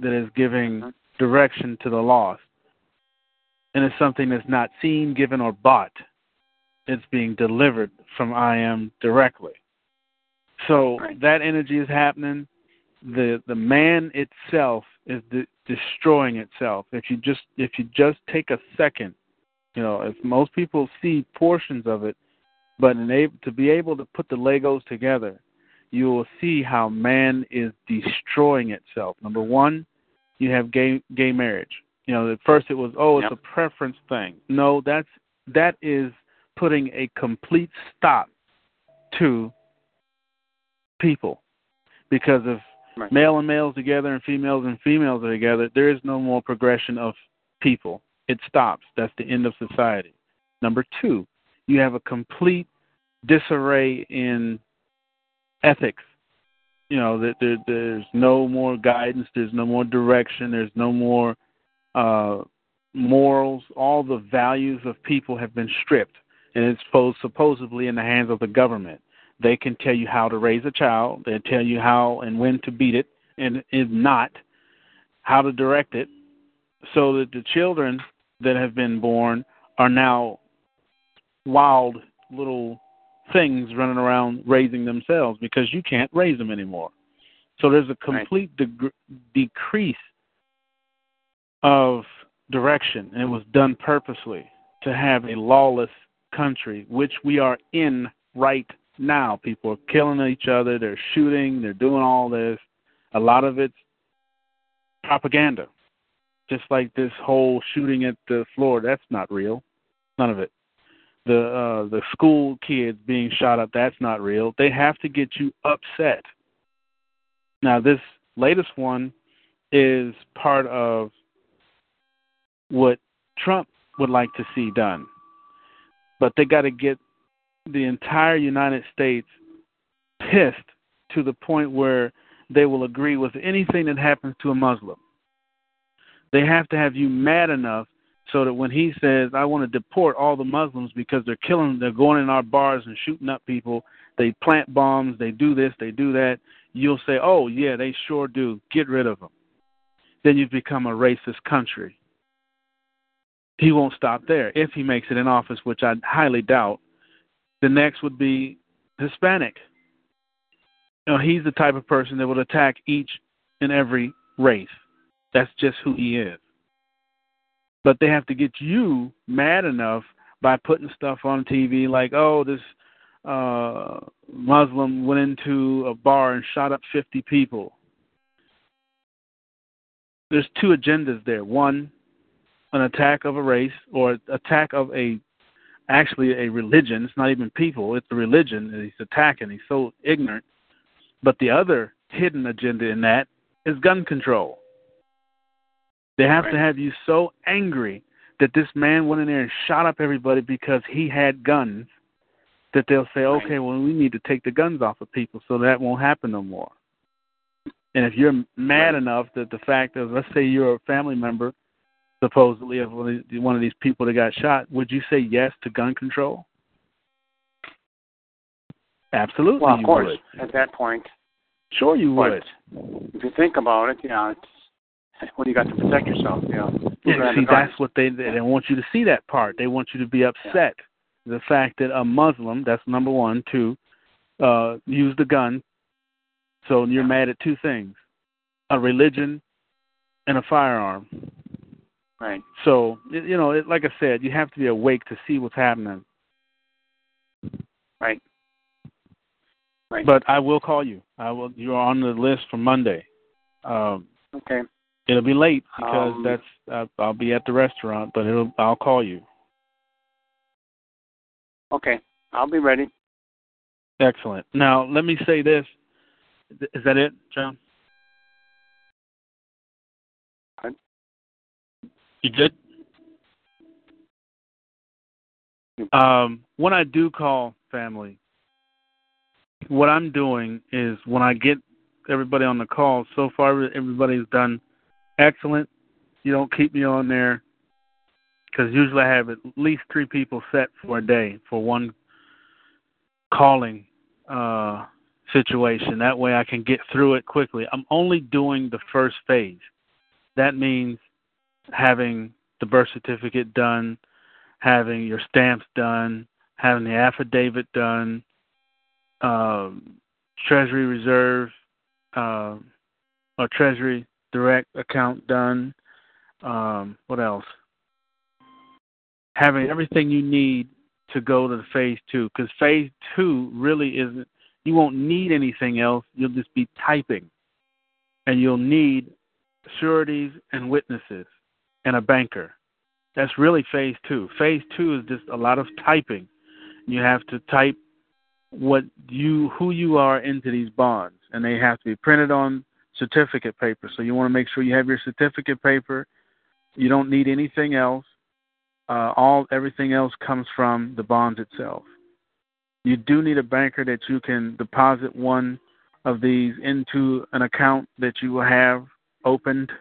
that is giving direction to the lost. And it's something that's not seen, given, or bought. It's being delivered from I Am directly. So that energy is happening. The man itself is destroying itself. If you just take a second, if most people see portions of it, but to be able to put the Legos together, you will see how man is destroying itself. Number one, you have gay marriage. At first it was, it's a preference thing. No, that is putting a complete stop to people. Because if male and males together and females are together, there is no more progression of people. It stops. That's the end of society. Number two, you have a complete disarray in ethics. That there's no more guidance, there's no more direction, there's no more morals. All the values of people have been stripped, and it's supposedly in the hands of the government. They can tell you how to raise a child. They tell you how and when to beat it, and if not, how to direct it, so that the children that have been born are now wild little things running around raising themselves, because you can't raise them anymore. So there's a complete decrease of direction, and it was done purposely to have a lawless country, which we are in right now. People are killing each other, they're shooting, they're doing all this. A lot of it's propaganda, just like this whole shooting at the floor. That's not real, none of it. The school kids being shot up, that's not real. They have to get you upset. Now, this latest one is part of what Trump would like to see done. But they got to get the entire United States pissed to the point where they will agree with anything that happens to a Muslim. They have to have you mad enough so that when he says, I want to deport all the Muslims because they're killing, they're going in our bars and shooting up people, they plant bombs, they do this, they do that, you'll say, oh, yeah, they sure do. Get rid of them. Then you've become a racist country. He won't stop there. If he makes it in office, which I highly doubt, the next would be Hispanic. He's the type of person that would attack each and every race. That's just who he is. But they have to get you mad enough by putting stuff on TV like, this Muslim went into a bar and shot up 50 people. There's two agendas there. One, an attack of a race, or attack of a religion. It's not even people. It's the religion that he's attacking. He's so ignorant. But the other hidden agenda in that is gun control. They have to have you so angry that this man went in there and shot up everybody because he had guns, that they'll say, okay, well, we need to take the guns off of people so that won't happen no more. And if you're mad enough that the fact of, let's say you're a family member, supposedly, of one of these people that got shot, would you say yes to gun control? Absolutely. Well, of course, would. At that point. Sure you would. If you think about it, it's, what do you got to protect yourself? See, that's what they want you to see, that part. They want you to be upset. Yeah. The fact that a Muslim, that's number one, two, used a gun. So you're mad at two things, a religion and a firearm. Right. So, like I said, you have to be awake to see what's happening. Right. But I will call you. You're on the list for Monday. Okay. It'll be late because I'll be at the restaurant, but I'll call you. Okay, I'll be ready. Excellent. Now, let me say this. Is that it, John? Good. You good? When I do call family, what I'm doing is when I get everybody on the call, so far everybody's done excellent. You don't keep me on there, because usually I have at least 3 people set for a day for one calling situation. That way I can get through it quickly. I'm only doing the first phase. That means having the birth certificate done, having your stamps done, having the affidavit done, Treasury Reserve or Treasury Direct account done. What else? Having everything you need to go to the phase two, because phase two really isn't, you won't need anything else. You'll just be typing, and you'll need sureties and witnesses and a banker. That's really phase two. Phase two is just a lot of typing. You have to type who you are into these bonds, and they have to be printed on certificate paper. So you want to make sure you have your certificate paper. You don't need anything else. Everything else comes from the bonds itself. You do need a banker that you can deposit one of these into an account that you will have opened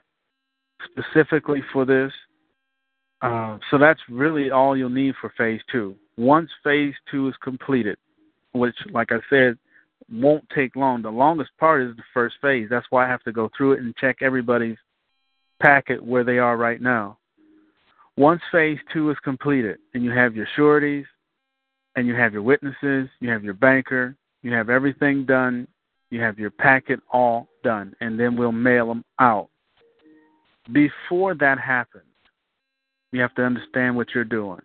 specifically for this. So that's really all you'll need for phase two. Once phase two is completed, which, like I said, won't take long. The longest part is the first phase. That's why I have to go through it and check everybody's packet where they are right now. Once phase two is completed and you have your sureties and you have your witnesses, you have your banker, you have everything done, you have your packet all done, and then we'll mail them out. Before that happens, you have to understand what you're doing.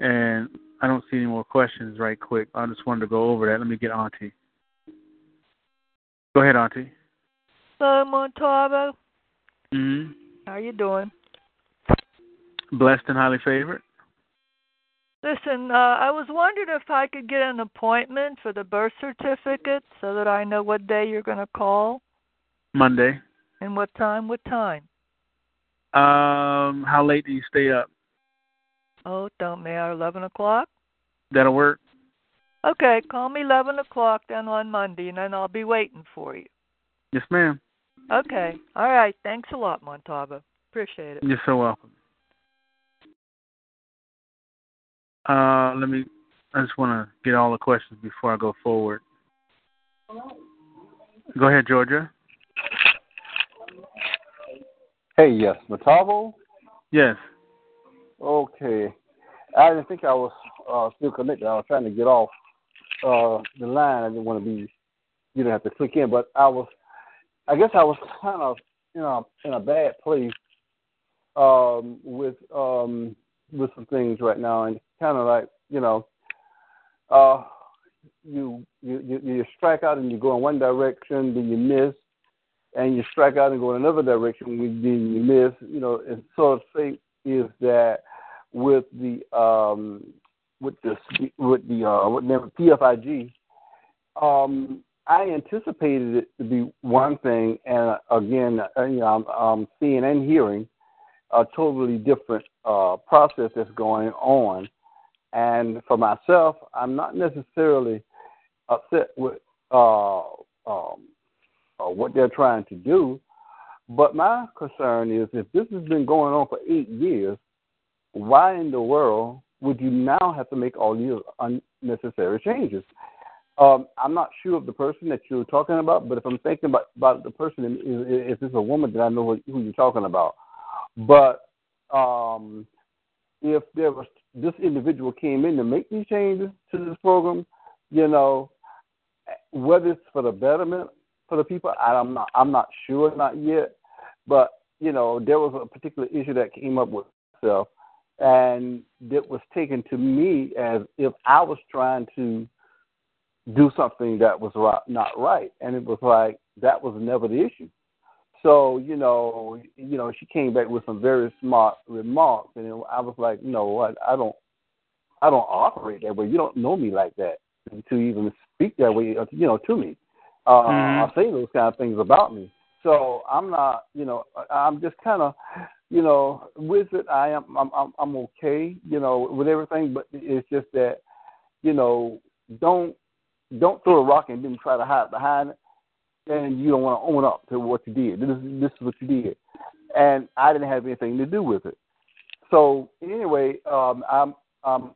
And I don't see any more questions right quick. I just wanted to go over that. Let me get Auntie. Go ahead, Auntie. Hello, Muntavo. Mm-hmm. How you doing? Blessed and highly favored. Listen, I was wondering if I could get an appointment for the birth certificate so that I know what day you're going to call. Monday. And what time? What time? How late do you stay up? Oh, don't matter. 11 o'clock? That'll work. Okay, call me 11 o'clock then on Monday, and then I'll be waiting for you. Yes, ma'am. Okay. All right. Thanks a lot, Muntavo. Appreciate it. You're so welcome. I just want to get all the questions before I go forward. Go ahead, Georgia. Hey, yes, Muntavo? Yes. Okay. I didn't think I was still connected. I was trying to get off the line. I didn't want to be, you don't have to click in, but I guess I was kind of in a bad place with some things right now, and kind of like, you strike out and you go in one direction, then you miss, and you strike out and go in another direction, then you miss, and so fate is that with the PFIG, I anticipated it to be one thing, and again, I'm seeing and hearing a totally different process that's going on. And for myself, I'm not necessarily upset with what they're trying to do, but my concern is, if this has been going on for 8 years, why in the world would you now have to make all these unnecessary changes? I'm not sure of the person that you're talking about, but if I'm thinking about the person, if it's a woman, then I know who you're talking about. But if there was this individual came in to make these changes to this program, whether it's for the betterment for the people, I'm not sure, not yet. But there was a particular issue that came up with myself, and that was taken to me as if I was trying to do something that was not right, and it was like that was never the issue. So she came back with some very smart remarks, and I was like, no, I don't operate that way. You don't know me like that to even speak that way, to me. I say those kind of things about me. So I'm not, I'm just kind of, with it. I'm okay, with everything. But it's just that, don't throw a rock and then try to hide behind it. And you don't want to own up to what you did. This is what you did, and I didn't have anything to do with it. So anyway, I'm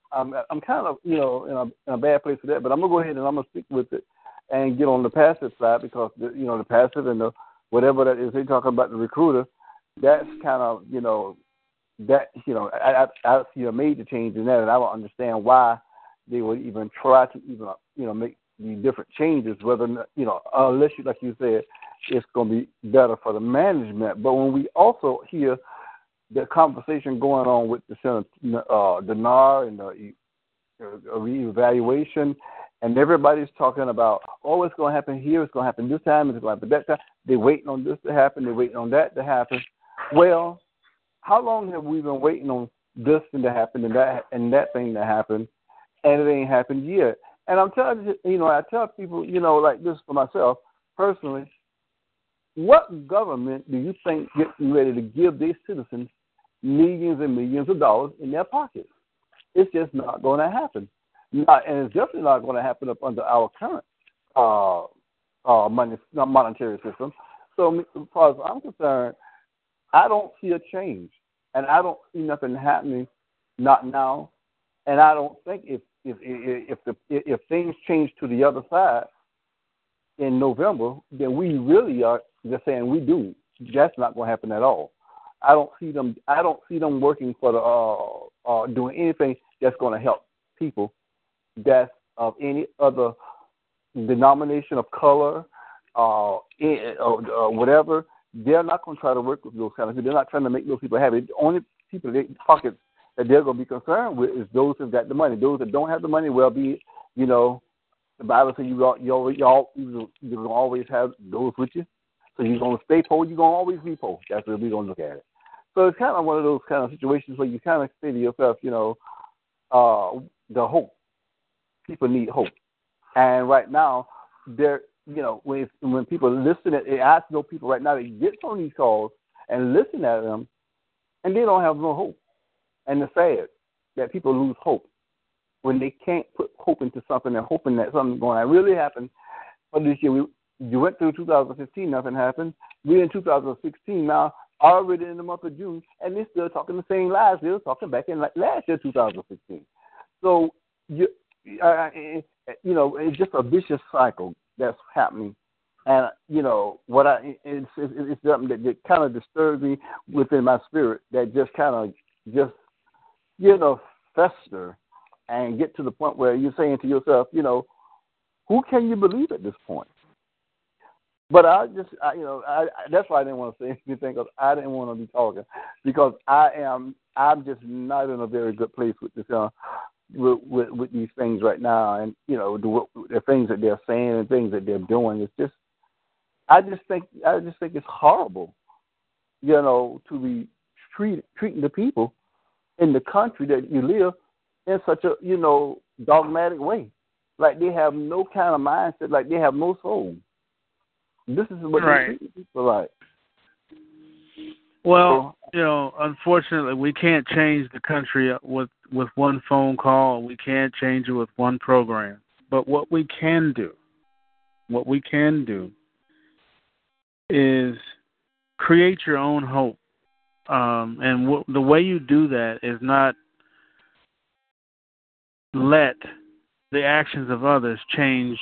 kind of, in a bad place for that, but I'm going to go ahead and I'm going to stick with it and get on the passive side because, the passive and the whatever that is, they're talking about the recruiter, that's kind of, I see a major change in that, and I don't understand why they would even try to make the different changes, whether, unless, like you said, it's going to be better for the management. But when we also hear the conversation going on with the Senate, the NAR and the reevaluation, and everybody's talking about, oh, it's going to happen here, it's going to happen this time, it's going to happen that time. They're waiting on this to happen, they're waiting on that to happen. Well, how long have we been waiting on this thing to happen and that thing to happen, and it ain't happened yet? And I'm telling you, I tell people, like this for myself personally, what government do you think getting ready to give these citizens millions and millions of dollars in their pockets? It's just not going to happen. And it's definitely not going to happen up under our current monetary system. So as far as I'm concerned, I don't see a change, and I don't see nothing happening, not now. And I don't think if things change to the other side in November, then we really are just saying we do. That's not going to happen at all. I don't see them working for the doing anything that's going to help people that's of any other denomination of color, whatever. They're not going to try to work with those kind of people. They're not trying to make those people happy. The only people in their pockets that they're going to be concerned with is those who've got the money. Those that don't have the money, well, be the Bible says you're going to always have those with you. So you're going to stay poor, you're going to always be poor. That's what we're going to look at it. So it's kind of one of those kind of situations where you kind of say to yourself, the hope. People need hope. And right now, they're, when people listen at it, I know people right now that get on these calls and listen at them, and they don't have no hope. And it's sad that people lose hope when they can't put hope into something and hoping that something's going to really happen. But this year, you went through 2015, nothing happened. We're in 2016 now, already in the month of June, and they're still talking the same lies they were talking back in last year, 2016. So, it's just a vicious cycle that's happening. And, it's something that kind of disturbs me within my spirit, that just kind of fester and get to the point where you're saying to yourself, who can you believe at this point? But I that's why I didn't want to say anything, because I didn't want to be talking, because I'm just not in a very good place with this, with these things right now, and the things that they're saying and things that they're doing. It's just, I just think it's horrible, to be treating the people in the country that you live in such a, dogmatic way. Like they have no kind of mindset, like they have no soul. This is what right. These people are like. Well, unfortunately, we can't change the country with one phone call. We can't change it with one program. But what we can do is create your own hope. And the way you do that is not let the actions of others change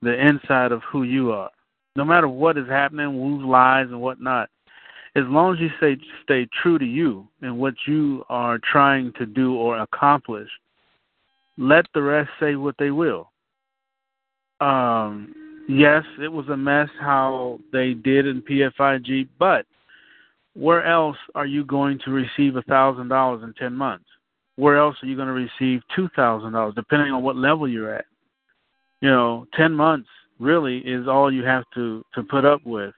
the inside of who you are. No matter what is happening, who's lies and whatnot, as long as you stay true to you and what you are trying to do or accomplish, let the rest say what they will. Yes, it was a mess how they did in PFIG, but where else are you going to receive $1,000 in 10 months? Where else are you going to receive $2,000, depending on what level you're at? 10 months really is all you have to put up with.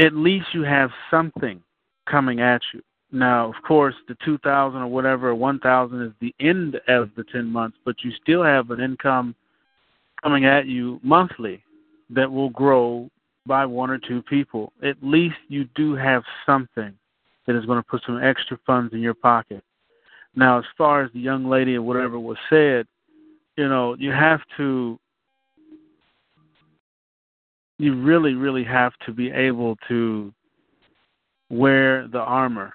At least you have something coming at you. Now, of course, the 2,000 or whatever, 1,000 is the end of the 10 months, but you still have an income coming at you monthly that will grow by one or two people. At least you do have something that is going to put some extra funds in your pocket. Now, as far as the young lady or whatever was said, you really, really have to be able to wear the armor,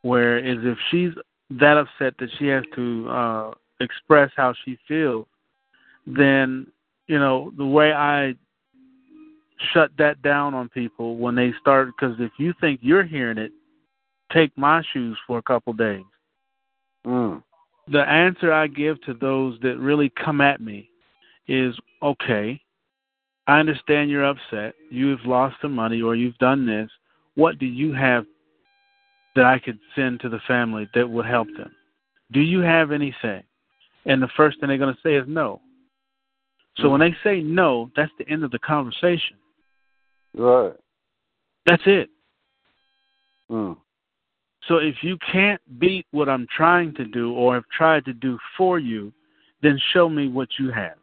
whereas if she's that upset that she has to express how she feels, then, you know, the way I shut that down on people when they start, because if you think you're hearing it, take my shoes for a couple days. The answer I give to those that really come at me is, okay, I understand you're upset. You've lost some money or you've done this. What do you have that I could send to the family that would help them? Do you have anything? And the first thing they're going to say is no. So when they say no, that's the end of the conversation. Right. That's it. So if you can't beat what I'm trying to do or have tried to do for you, then show me what you have.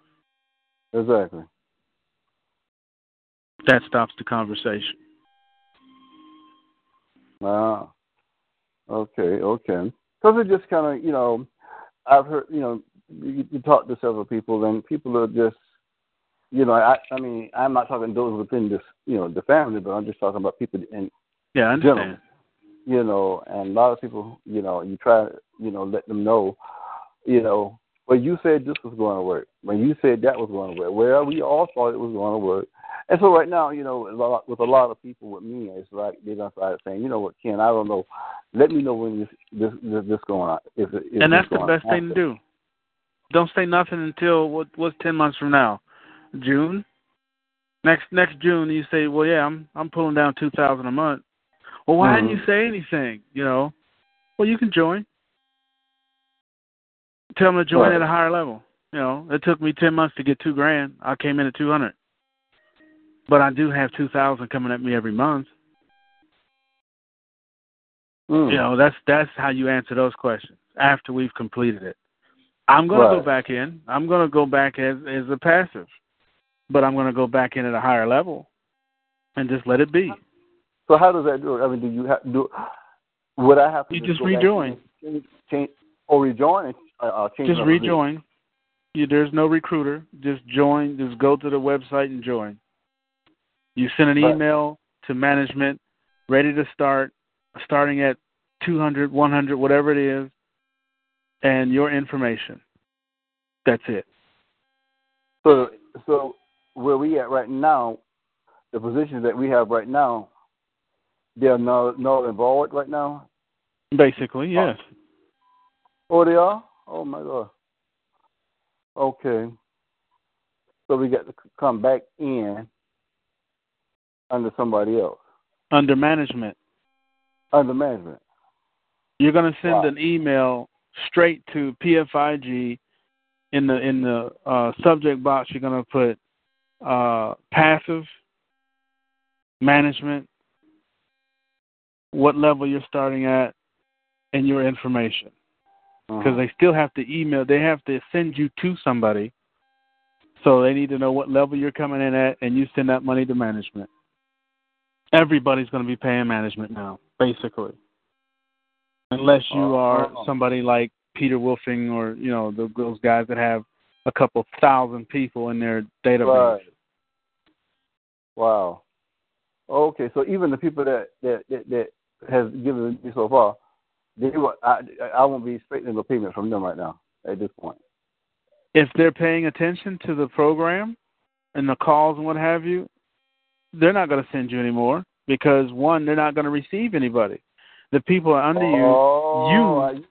Exactly. That stops the conversation. Wow. Okay. Because it just kind of, you know, I've heard, you know, you talk to several people, and people are just, you know, I mean, I'm not talking those within this, you know, the family, but I'm just talking about people in general. You know, and a lot of people, you know, you try, you know, let them know, you know, well, you said this was going to work. When you said that was going to work. Well, we all thought it was going to work. And so right now, you know, with a lot of people with me, it's like they're going to start saying, you know what, Ken, I don't know. Let me know when this going on. If and that's the best thing to do. Don't say nothing until, what's 10 months from now? June? Next June, you say, well, yeah, I'm pulling down $2,000 a month. Well, why didn't you say anything, you know? Well, you can join. Tell them to join at a higher level. You know, it took me 10 months to get $2,000. I came in at 200. But I do have 2,000 coming at me every month. You know, that's how you answer those questions after we've completed it. I'm going to go back in. I'm going to go back as a passive. But I'm going to go back in at a higher level and just let it be. So how does that do it? I mean, do you have do? Would I have to? You just rejoin, rejoin? Change just rejoin. There's no recruiter. Just join. Just go to the website and join. You send an email to management, ready to start, starting at 200, 100, whatever it is, and your information. That's it. So where we at right now, the positions that we have right now. They're not involved right now? Basically, yes. Oh, they are? Oh, my God. Okay. So we got to come back in under somebody else. Under management. You're going to send an email straight to PFIG. In the subject box, you're going to put passive management, what level you're starting at, and your information. Because they still have to email. They have to send you to somebody. So they need to know what level you're coming in at, and you send that money to management. Everybody's going to be paying management now, basically. Unless you are somebody like Peter Wolfing or, you know, those guys that have a couple thousand people in their database. Right. Wow. Okay, so even the people that has given me so far, I won't be expecting no payment from them right now at this point. If they're paying attention to the program and the calls and what have you, they're not going to send you anymore because, one, they're not going to receive anybody. The people are under you.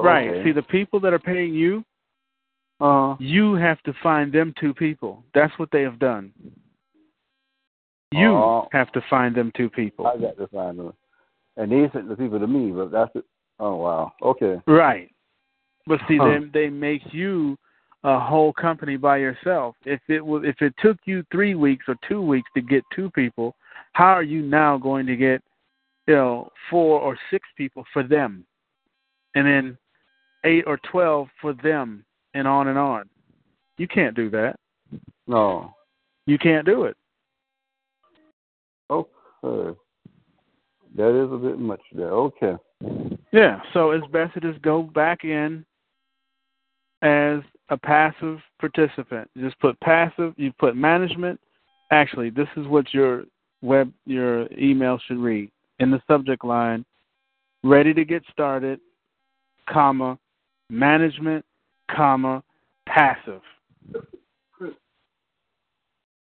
Right. Okay. See, the people that are paying you, you have to find them two people. That's what they have done. You have to find them two people. I got to find them. And they sent the people to me, but that's it. Oh, wow. Okay. Right. But see, they make you a whole company by yourself. If it took you 3 weeks or 2 weeks to get two people, how are you now going to get, you know, 4 or 6 people for them? And then 8 or 12 for them and on and on. You can't do that. No. You can't do it. Okay. That is a bit much there. Okay. Yeah, so it's best to just go back in as a passive participant. You just put passive, you put management. Actually, this is what your email should read. In the subject line, ready to get started, comma, management, comma, passive.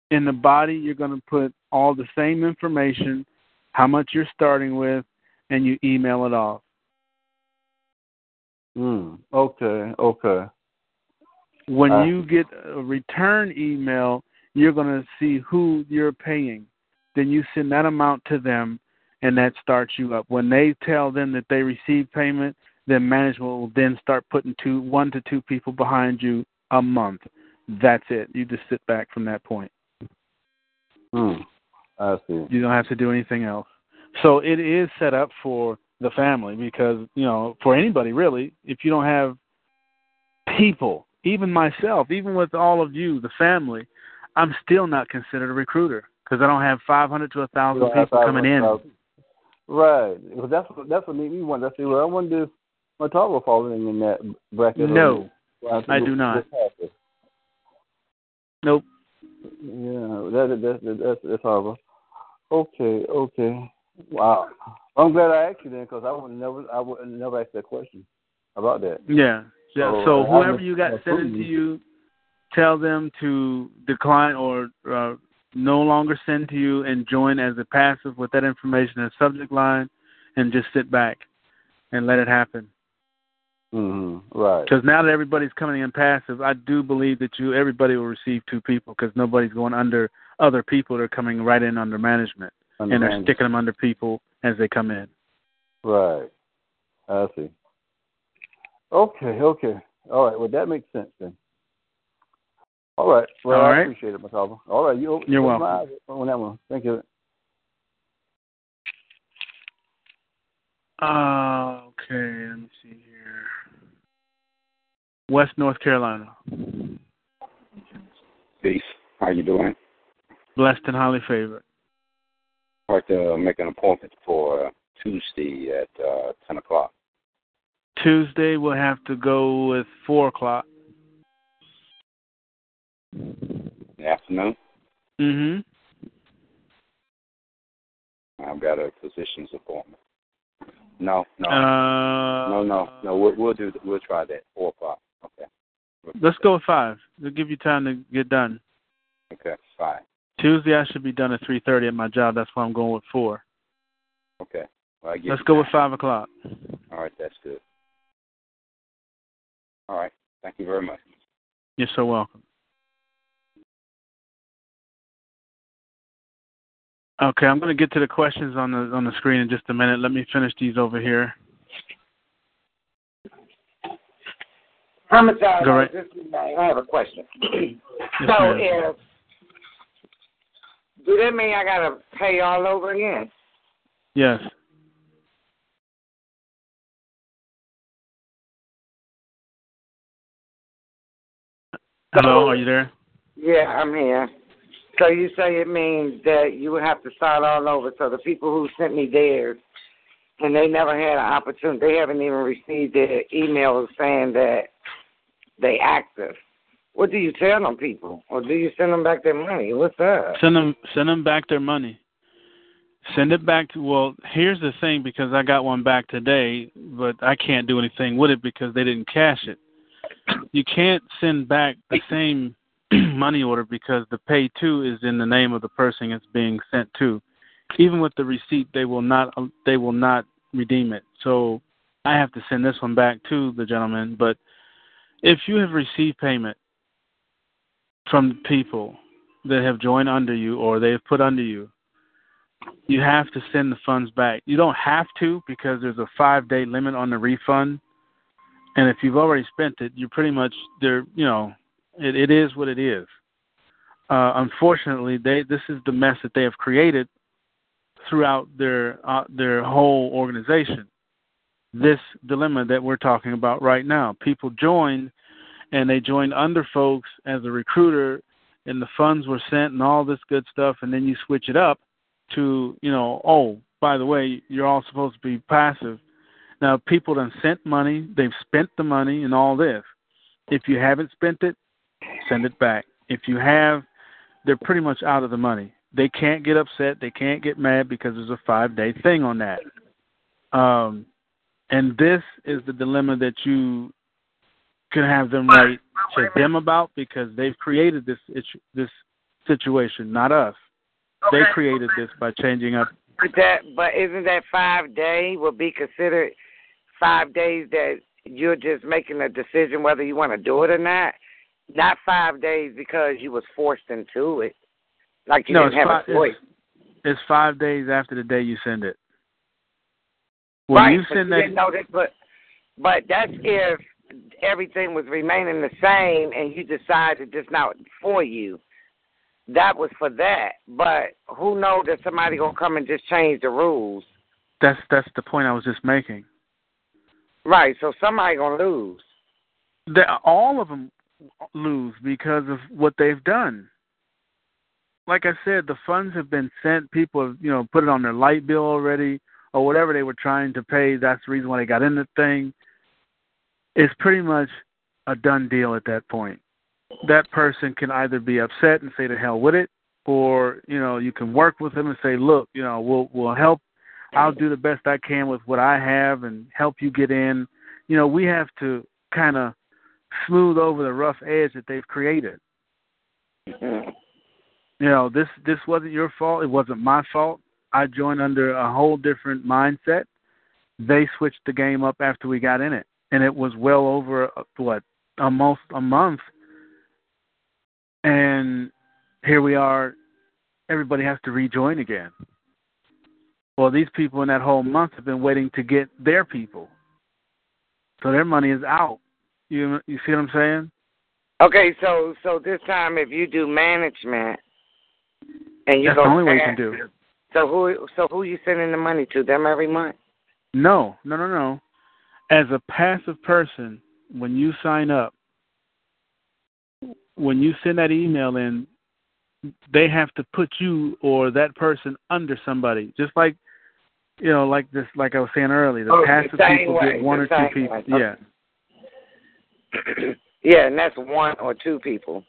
In the body, you're going to put all the same information, how much you're starting with, and you email it off. Okay. When you get a return email, you're going to see who you're paying. Then you send that amount to them, and that starts you up. When they tell them that they received payment, then management will then start putting one to two people behind you a month. That's it. You just sit back from that point. I see. You don't have to do anything else. So it is set up for the family because, you know, for anybody really, if you don't have people, even myself, even with all of you, the family, I'm still not considered a recruiter because I don't have 500 to 1,000 people coming in. Right. Well, that's what made me wonder. I said, well, I wonder if Muntavo falls in that bracket. No, I do not. Nope. Yeah, that's horrible. Okay. Wow. I'm glad I asked you then because I would never ask that question about that. Yeah. So whoever you got sent it to you, tell them to decline or no longer send to you and join as a passive with that information as subject line, and just sit back and let it happen. Right. Because now that everybody's coming in passive, I do believe that everybody will receive two people because nobody's going under other people. They're coming right in under management. And they're sticking them under people as they come in. Right. I see. Okay. All right. Well, that makes sense then. All right. Well, I appreciate it, Muntavo. All right. You're welcome. On that one. Thank you. Okay. Let me see here. West North Carolina. Peace. How you doing? Blessed and highly favored. I'd like to make an appointment for Tuesday at 10 o'clock. Tuesday, we'll have to go with 4 o'clock. In the afternoon? Mm-hmm. I've got a physician's appointment. No. We'll try that, 4 o'clock. Okay. Let's go with 5. We'll give you time to get done. Okay, 5. Tuesday, I should be done at 3:30 at my job. That's why I'm going with 4. Okay. Well, let's go with 5 o'clock. All right, that's good. All right. Thank you very much. You're so welcome. Okay, I'm going to get to the questions on the screen in just a minute. Let me finish these over here. I have a question. Do that mean I got to pay all over again? Yes. Hello, are you there? Yeah, I'm here. So you say it means that you would have to start all over. So the people who sent me theirs, and they never had an opportunity, they haven't even received their emails saying that they active. What do you tell them, people? Or do you send them back their money? What's up? Send them back their money. Send it back to, well, here's the thing, because I got one back today, but I can't do anything with it because they didn't cash it. You can't send back the same money order because the pay to is in the name of the person it's being sent to. Even with the receipt, they will not redeem it. So I have to send this one back to the gentleman. But if you have received payment from people that have joined under you or they've put under you, you have to send the funds back. You don't have to because there's a 5-day limit on the refund. And if you've already spent it, you're pretty much there, you know, it is what it is. Unfortunately, this is the mess that they have created throughout their whole organization. This dilemma that we're talking about right now. People joined, and they joined under folks as a recruiter, and the funds were sent and all this good stuff, and then you switch it up to, you know, oh, by the way, you're all supposed to be passive. Now, people done sent money, they've spent the money and all this. If you haven't spent it, send it back. If you have, they're pretty much out of the money. They can't get upset, they can't get mad because there's a 5-day thing on that. And this is the dilemma that you can have them write to them about, because they've created this issue, this situation, not us. Okay. They created this by changing up. But isn't that 5 day would be considered 5 days that you're just making a decision whether you want to do it or not? Not 5 days because you was forced into it, like you didn't have a choice. It's 5 days after the day you send it. Well, right, you send that. But that's if everything was remaining the same and you decided it's not for you. That was for that. But who knows that somebody gonna come and just change the rules? That's the point I was just making. Right. So somebody gonna lose. All of them lose because of what they've done. Like I said, the funds have been sent. People have, put it on their light bill already, or whatever they were trying to pay. That's the reason why they got in the thing. It's pretty much a done deal at that point. That person can either be upset and say to hell with it, or, you can work with them and say, look, we'll help. I'll do the best I can with what I have and help you get in. We have to kind of smooth over the rough edge that they've created. Mm-hmm. This wasn't your fault. It wasn't my fault. I joined under a whole different mindset. They switched the game up after we got in it, and it was well over, almost a month. And here we are. Everybody has to rejoin again. Well, these people in that whole month have been waiting to get their people. So their money is out. You see what I'm saying? Okay, so this time if you do management, and you that's the only way you can do it. So who you sending the money to? Them every month? No. As a passive person, when you sign up, when you send that email in, they have to put you or that person under somebody. Just like like I was saying earlier, the passive people get one or two people. Okay. Yeah. Yeah, and that's one or two people.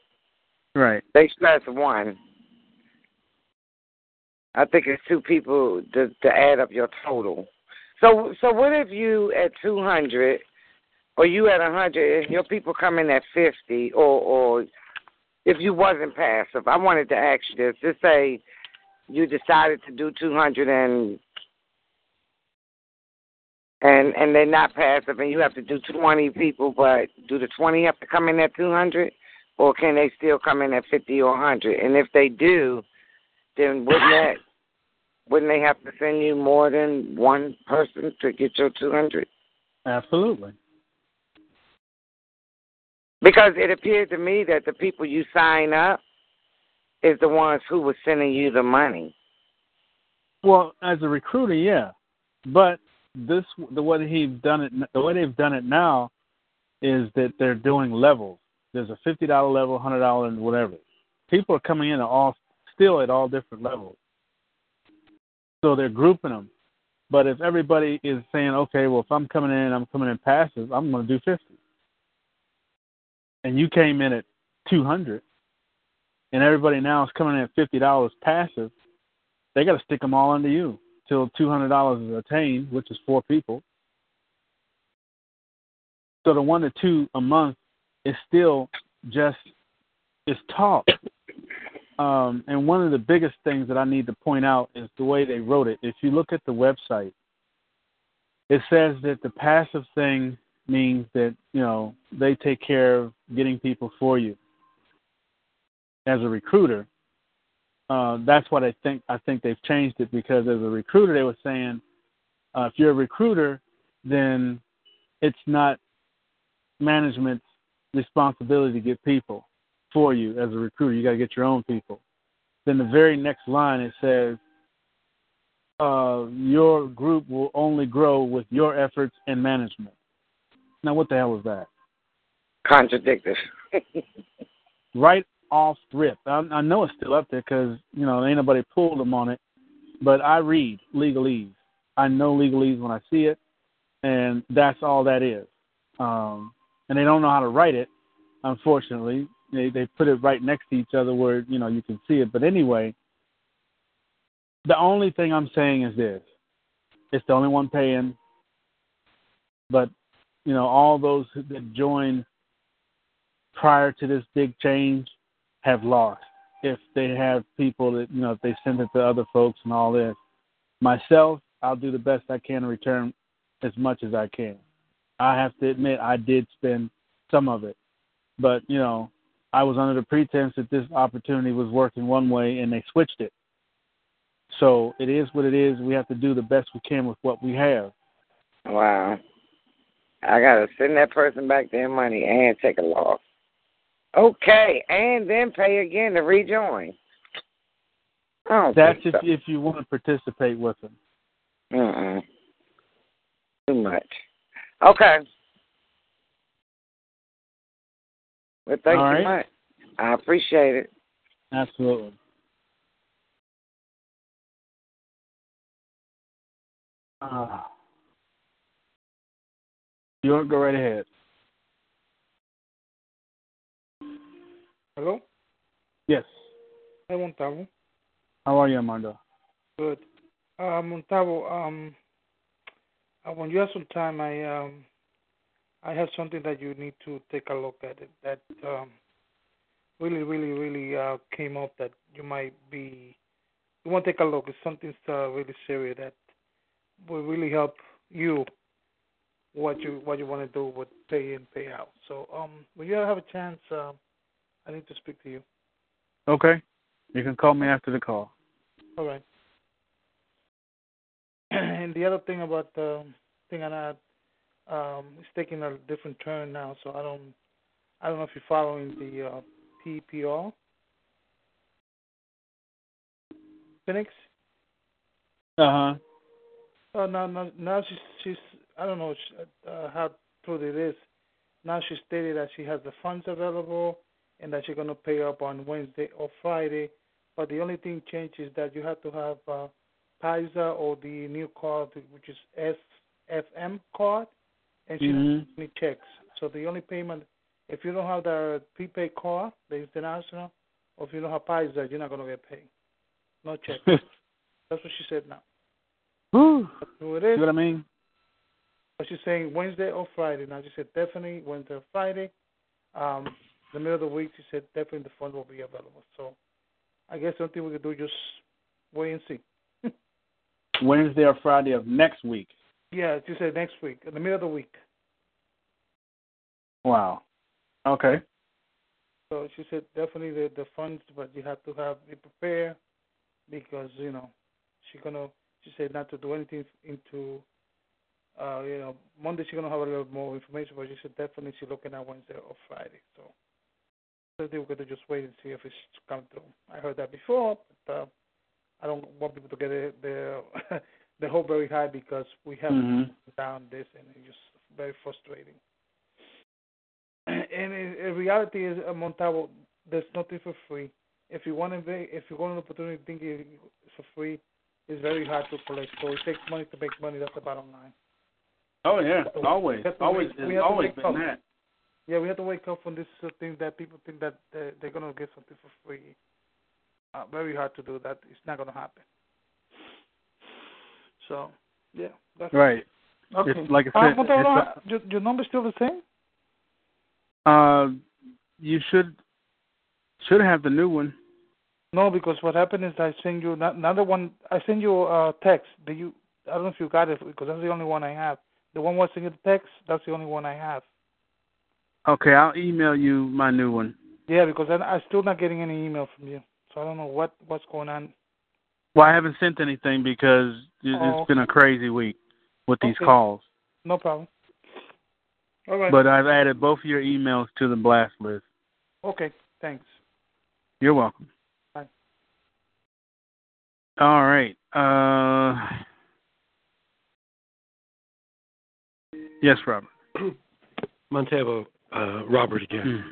Right. They stress one. I think it's two people to add up your total. So what if you at 200 or you at 100 and your people come in at 50 or if you wasn't passive? I wanted to ask you this. Just say you decided to do 200 and they're not passive and you have to do 20 people, but do the 20 have to come in at 200 or can they still come in at 50 or 100? And if they do, then wouldn't they have to send you more than one person to get your 200? Absolutely. Because it appeared to me that the people you sign up is the ones who were sending you the money. Well, as a recruiter, yeah. But the way they've done it now is that they're doing levels. There's a $50 level, $100, and whatever. People are coming in still at all different levels. So they're grouping them. But if everybody is saying, okay, well, if I'm coming in passive, I'm going to do 50. And you came in at 200, and everybody now is coming in at $50 passive, they got to stick them all under you till $200 is attained, which is four people. So the 1 to 2 a month is still just talk. And one of the biggest things that I need to point out is the way they wrote it. If you look at the website, it says that the passive thing means that, they take care of getting people for you. As a recruiter, that's what I think they've changed it, because as a recruiter, they were saying, if you're a recruiter, then it's not management's responsibility to get people for you. As a recruiter, you got to get your own people. Then the very next line, it says, your group will only grow with your efforts and management. Now, what the hell was that? Contradictive. Right off rip. I know it's still up there because, ain't nobody pulled them on it, but I read legalese. I know legalese when I see it, and that's all that is. And they don't know how to write it, unfortunately. They put it right next to each other where, you can see it. But anyway, the only thing I'm saying is this. It's the only one paying. But, you know, all those that joined prior to this big change have lost. If they have people that, you know, if they send it to other folks and all this. Myself, I'll do the best I can to return as much as I can. I have to admit I did spend some of it. But, you know, I was under the pretense that this opportunity was working one way and they switched it. So it is what it is. We have to do the best we can with what we have. Wow. I got to send that person back their money and take a loss. Okay, and then pay again to rejoin. That's if you want to participate with them. Too much. Okay. Well, thank you much. I appreciate it. Absolutely. You want to go right ahead. Hello? Yes. Hi, Muntavo. How are you, Amanda? Good. Muntavo, when you have some time, I have something that you need to take a look at it that really came up that you want to take a look. It's something really serious that will really help you what you want to do with pay in, pay out. So when you have a chance, I need to speak to you. Okay. You can call me after the call. All right. And the other thing about the thing I had, it's taking a different turn now, so I don't know if you're following the PPR. Phoenix? Uh-huh. Oh, no, now she's I don't know how true it is. Now she stated that she has the funds available and that she's going to pay up on Wednesday or Friday. But the only thing changed is that you have to have PISA or the new card, which is SFM card, and she doesn't need checks. So the only payment, if you don't have the prepaid card, the international, or if you don't have PISA, you're not going to get paid. No checks. That's what she said now. Whew. That's who it is. You know what I mean? But she's saying Wednesday or Friday. Now she said definitely Wednesday or Friday. The middle of the week, she said definitely the fund will be available. So I guess something we could do, just wait and see. Wednesday or Friday of next week. Yeah, she said next week, in the middle of the week. Wow. Okay. So she said definitely the funds, but you have to have be prepared because, you know, she said not to do anything into, you know, Monday she's going to have a little more information, but she said definitely she's looking at Wednesday or Friday. So we're going to just wait and see if it's come through. I heard that before, but I don't want people to get the hope very high because we have down this, and it's just very frustrating. And in reality, is Muntavo, there's nothing for free. If you want an opportunity, think it's for free. It's very hard to collect. So it takes money to make money. That's the bottom line. Oh yeah, so always. It's always been that. Yeah, we have to wake up from this thing that people think that they're gonna get something for free. Very hard to do that. It's not gonna happen. So yeah, that's right. Okay. It's, like I said, your number's still the same. You should have the new one. No, because what happened is I send you another one. I send you a text. I don't know if you got it because that's the only one I have. The one was sending the text. That's the only one I have. Okay, I'll email you my new one. Yeah, because I'm still not getting any email from you, so I don't know what's going on. Well, I haven't sent anything because it's been a crazy week with these calls. No problem. All right. But I've added both of your emails to the blast list. Okay, thanks. You're welcome. All right. Yes, Robert. Muntavo, Robert again.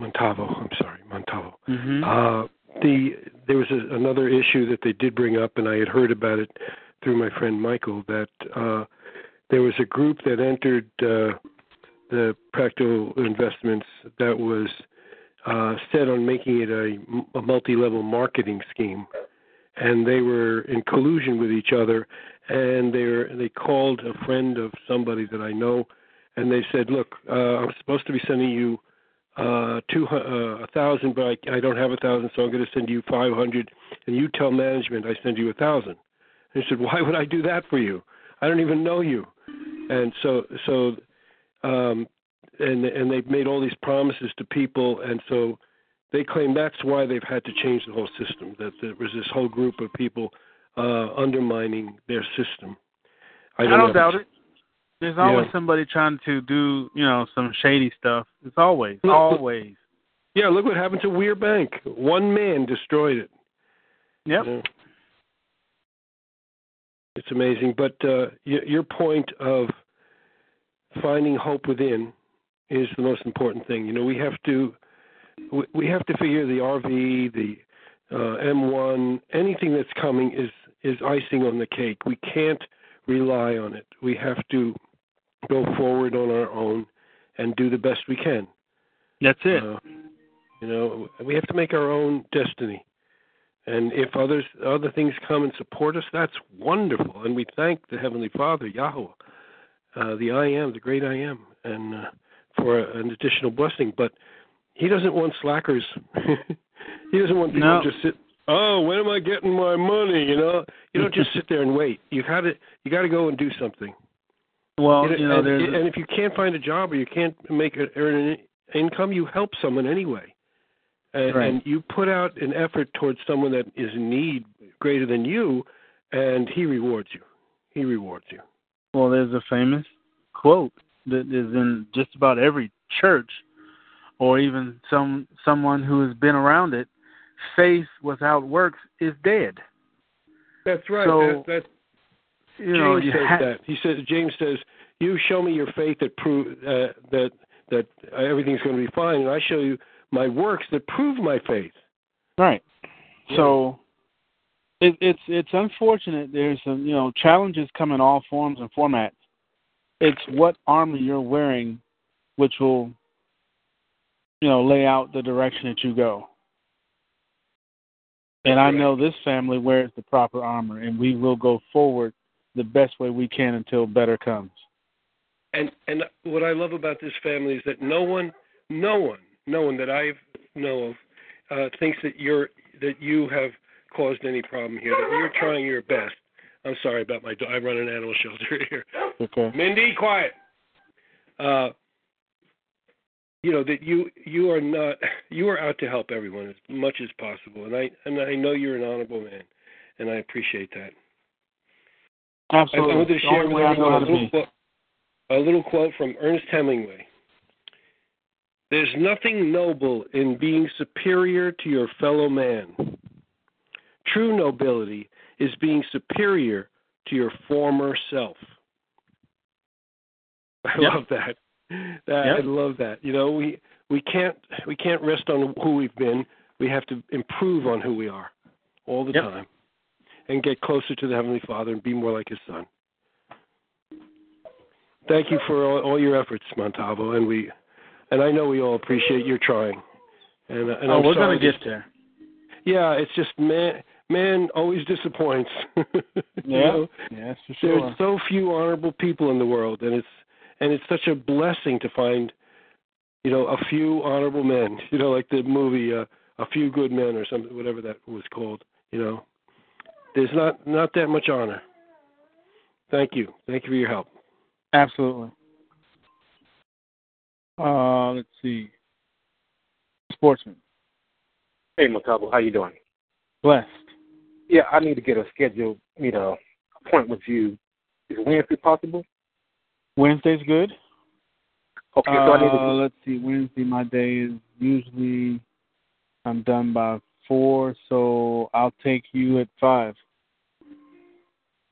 Muntavo, I'm sorry, Muntavo. Mm-hmm. There was another issue that they did bring up, and I had heard about it through my friend Michael, that there was a group that entered the Practical Investments that was set on making it a multi-level marketing scheme. and they were in collusion with each other, and they called a friend of somebody that I know, and they said, look, I'm supposed to be sending you 1,000, but I don't have 1,000, so I'm going to send you 500, and you tell management I send you 1,000. They said, why would I do that for you? I don't even know you. And so they've made all these promises to people, and so they claim that's why they've had to change the whole system, that there was this whole group of people undermining their system. I don't doubt it. There's always somebody trying to do, some shady stuff. It's always. Yeah, look what happened to Weir Bank. One man destroyed it. Yep. It's amazing. But your point of finding hope within is the most important thing. We have to figure the RV, the M1, anything that's coming is icing on the cake. We can't rely on it. We have to go forward on our own and do the best we can. That's it. We have to make our own destiny. And if other things come and support us, that's wonderful. And we thank the Heavenly Father, Yahweh, the I Am, the Great I Am, and for an additional blessing. But he doesn't want slackers. He doesn't want people to just sit. Oh, when am I getting my money? You don't just sit there and wait. You got to go and do something. Well, and if you can't find a job or you can't earn an income, you help someone anyway, and you put out an effort towards someone that is in need greater than you, and he rewards you. Well, there's a famous quote that is in just about every church, or even someone who has been around it. Faith without works is dead. That's right. So, James says that. James says, "You show me your faith that prove that everything's going to be fine, and I show you my works that prove my faith." Right. Yeah. So it's unfortunate. There's some challenges come in all forms and formats. It's what armor you're wearing, which will lay out the direction that you go. And I know this family wears the proper armor, and we will go forward the best way we can until better comes. And what I love about this family is that no one that I know of thinks that you have caused any problem here. That you're trying your best. I'm sorry about my dog. I run an animal shelter here. Okay. Mindy, quiet. That you are not, you are out to help everyone as much as possible, and I know you're an honorable man, and I appreciate that. Absolutely. I wanted to share with everyone a little quote from Ernest Hemingway. There's nothing noble in being superior to your fellow man. True nobility is being superior to your former self. I love that. I love that. We can't rest on who we've been. We have to improve on who we are all the time and get closer to the Heavenly Father and be more like His Son. Thank you for all your efforts, Muntavo, and I know we all appreciate your trying. And we're going to get there. Yeah, it's just man always disappoints. Yes, for sure. There's so few honorable people in the world, and it's such a blessing to find, a few honorable men, like the movie A Few Good Men or something, whatever that was called, There's not that much honor. Thank you. Thank you for your help. Absolutely. Let's see. Sportsman. Hey, Muntavo, how you doing? Blessed. Yeah, I need to get a scheduled, appointment with you. Is Wednesday possible? Wednesday's good. Okay, so I need to... Let's see, Wednesday, my day is usually I'm done by 4, so I'll take you at 5.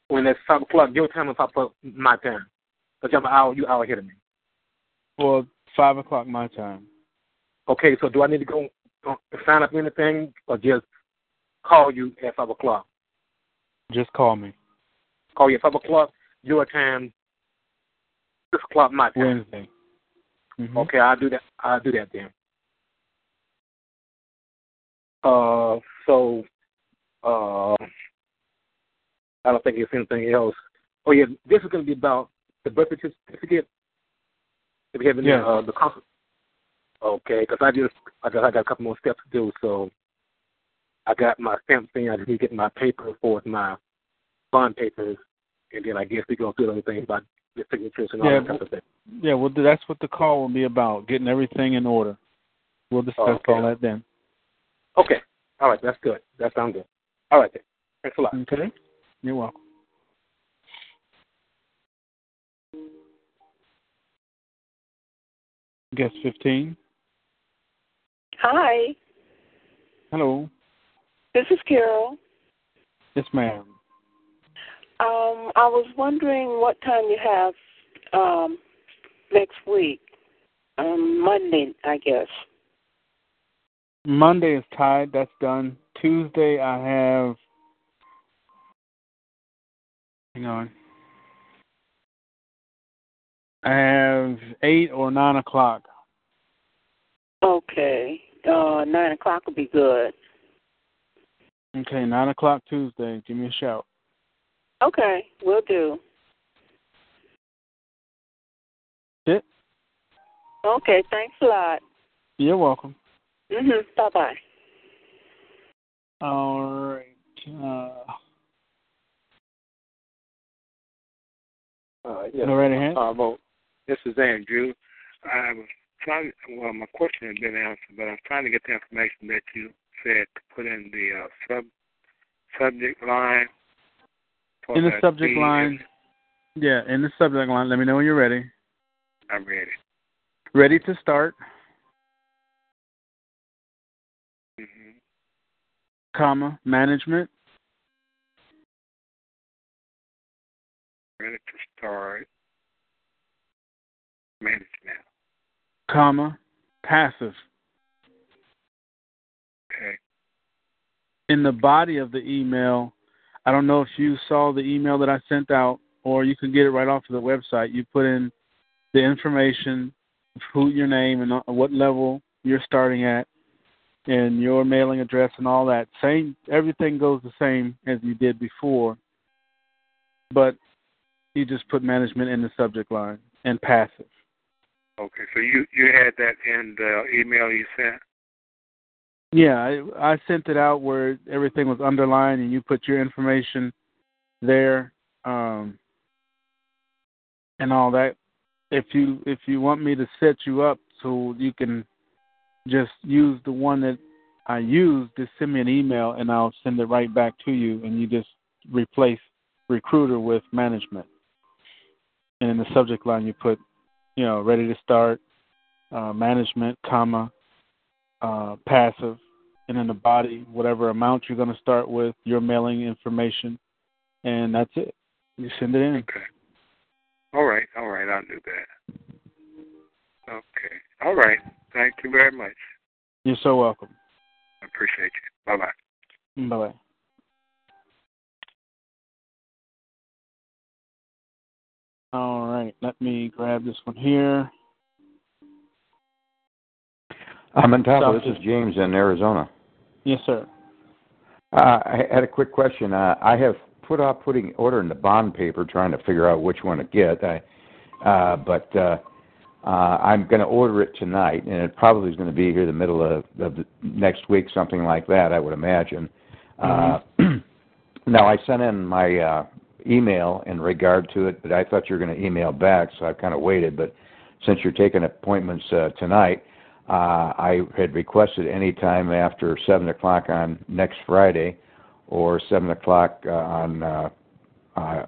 When it's 5 o'clock, your time is 5 o'clock my time. Because I'm an hour, you're an hour ahead of me. Well, 5 o'clock my time. Okay, so do I need to go sign up anything or just call you at 5 o'clock? Just call me. Call you at 5 o'clock, your time... 6 o'clock my time. Wednesday. Mm-hmm. Okay, I'll do that then. So I don't think it's anything else. Oh, yeah, this is going to be about the birth certificate. If you have any, the conference. Okay, because I got a couple more steps to do, so I got my stamp thing. I just need to get my paper for my bond papers, and then I guess we go through other things about the signatures and all that type of thing. Yeah, well, that's what the call will be about, getting everything in order. We'll discuss all that then. Okay. All right, that's good. That sounds good. All right, then. Thanks a lot. Okay. You're welcome. Guest 15. Hi. Hello. This is Carol. Yes, ma'am. I was wondering what time you have next week. Monday, I guess. Monday is tied. That's done. Tuesday, I have. Hang on. I have 8 or 9 o'clock. Okay. 9 o'clock would be good. Okay, 9 o'clock Tuesday. Give me a shout. Okay, will do. That's it? Okay, thanks a lot. You're welcome. Mm-hmm. Bye-bye. All right. Yes. Go right ahead. This is Andrew. My question has been answered, but I'm trying to get the information that you said to put in the subject line. In the subject line. Yeah, in the subject line. Let me know when you're ready. I'm ready. Ready to start. Mm-hmm. Comma, management. Ready to start. Management. Comma, passive. Okay. In the body of the email, I don't know if you saw the email that I sent out, or you can get it right off of the website. You put in the information, who your name and what level you're starting at, and your mailing address and all that. Same, everything goes the same as you did before, but you just put management in the subject line and passive. Okay, so you had that in the email you sent? Yeah, I sent it out where everything was underlined, and you put your information there and all that. If you want me to set you up so you can just use the one that I used, just send me an email, and I'll send it right back to you, and you just replace recruiter with management. And in the subject line, you put, ready to start, management, comma, passive, and in the body, whatever amount you're going to start with, your mailing information, and that's it. You send it in. Okay. All right, I'll do that. Okay. All right. Thank you very much. You're so welcome. I appreciate you. Bye-bye. Bye-bye. All right. Let me grab this one here. I'm Muntavo. This is James in Arizona. Yes, sir. I had a quick question. I have put off putting order in the bond paper, trying to figure out which one to get. But I'm going to order it tonight, and it probably is going to be here the middle of the next week, something like that, I would imagine. Mm-hmm. Now, I sent in my email in regard to it, but I thought you were going to email back, so I kind of waited. But since you're taking appointments tonight, I had requested any time after 7 o'clock on next Friday or 7 o'clock on, I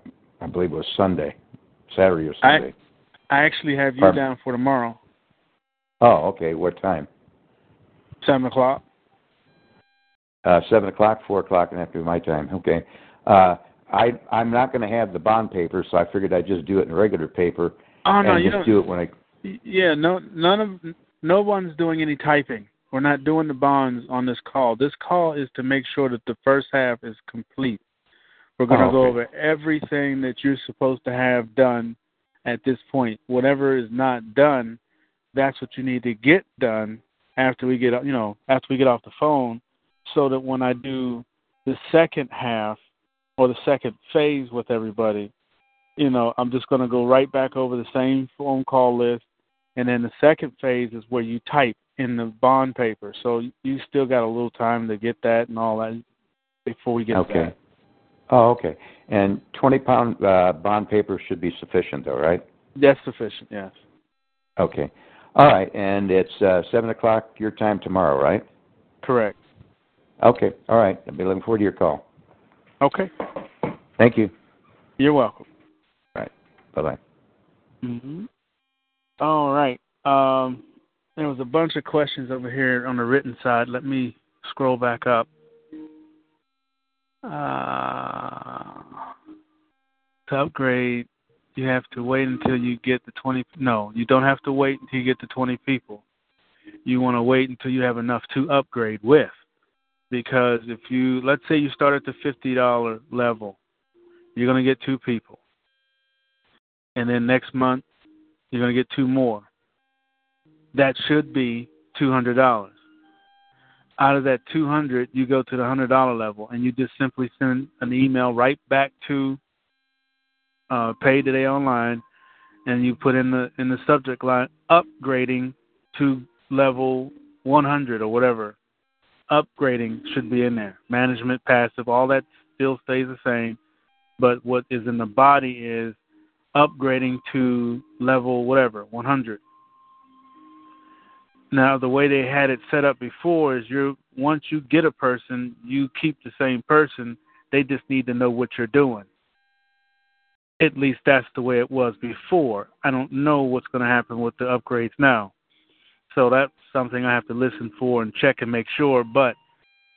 believe it was Saturday or Sunday. I actually have you down for tomorrow. Oh, okay. What time? 7 o'clock. 7 o'clock, 4 o'clock, and after my time. Okay. I'm not going to have the bond paper, so I figured I'd just do it in regular paper. Oh, no, and you just do it when I... Yeah, no one's doing any typing. We're not doing the bonds on this call. This call is to make sure that the first half is complete. We're going to go over everything that you're supposed to have done at this point. Whatever is not done, that's what you need to get done after we get off the phone, so that when I do the second half or the second phase with everybody, you know, I'm just going to go right back over the same phone call list. And then the second phase is where you type in the bond paper. So you still got a little time to get that and all that before we get okay. That. Oh, okay. And 20-pound bond paper should be sufficient, though, right? That's sufficient, yes. Okay. All right. And it's 7 o'clock your time tomorrow, right? Correct. Okay. All right. I'll be looking forward to your call. Okay. Thank you. You're welcome. All right. Bye-bye. Mm-hmm. All right. There was a bunch of questions over here on the written side. Let me scroll back up. To upgrade, you have to wait until you get the 20. No, you don't have to wait until you get the 20 people. You want to wait until you have enough to upgrade with. Because if you, let's say you start at the $50 level, you're going to get 2 people. And then next month, you're going to get 2 more. That should be $200. Out of that $200, you go to the $100 level, and you just simply send an email right back to Pay Today Online, and you put in the subject line, upgrading to level 100 or whatever. Upgrading should be in there. Management, passive, all that still stays the same, but what is in the body is upgrading to level whatever, 100. Now, the way they had it set up before is once you get a person, you keep the same person. They just need to know what you're doing. At least that's the way it was before. I don't know what's going to happen with the upgrades now. So that's something I have to listen for and check and make sure. But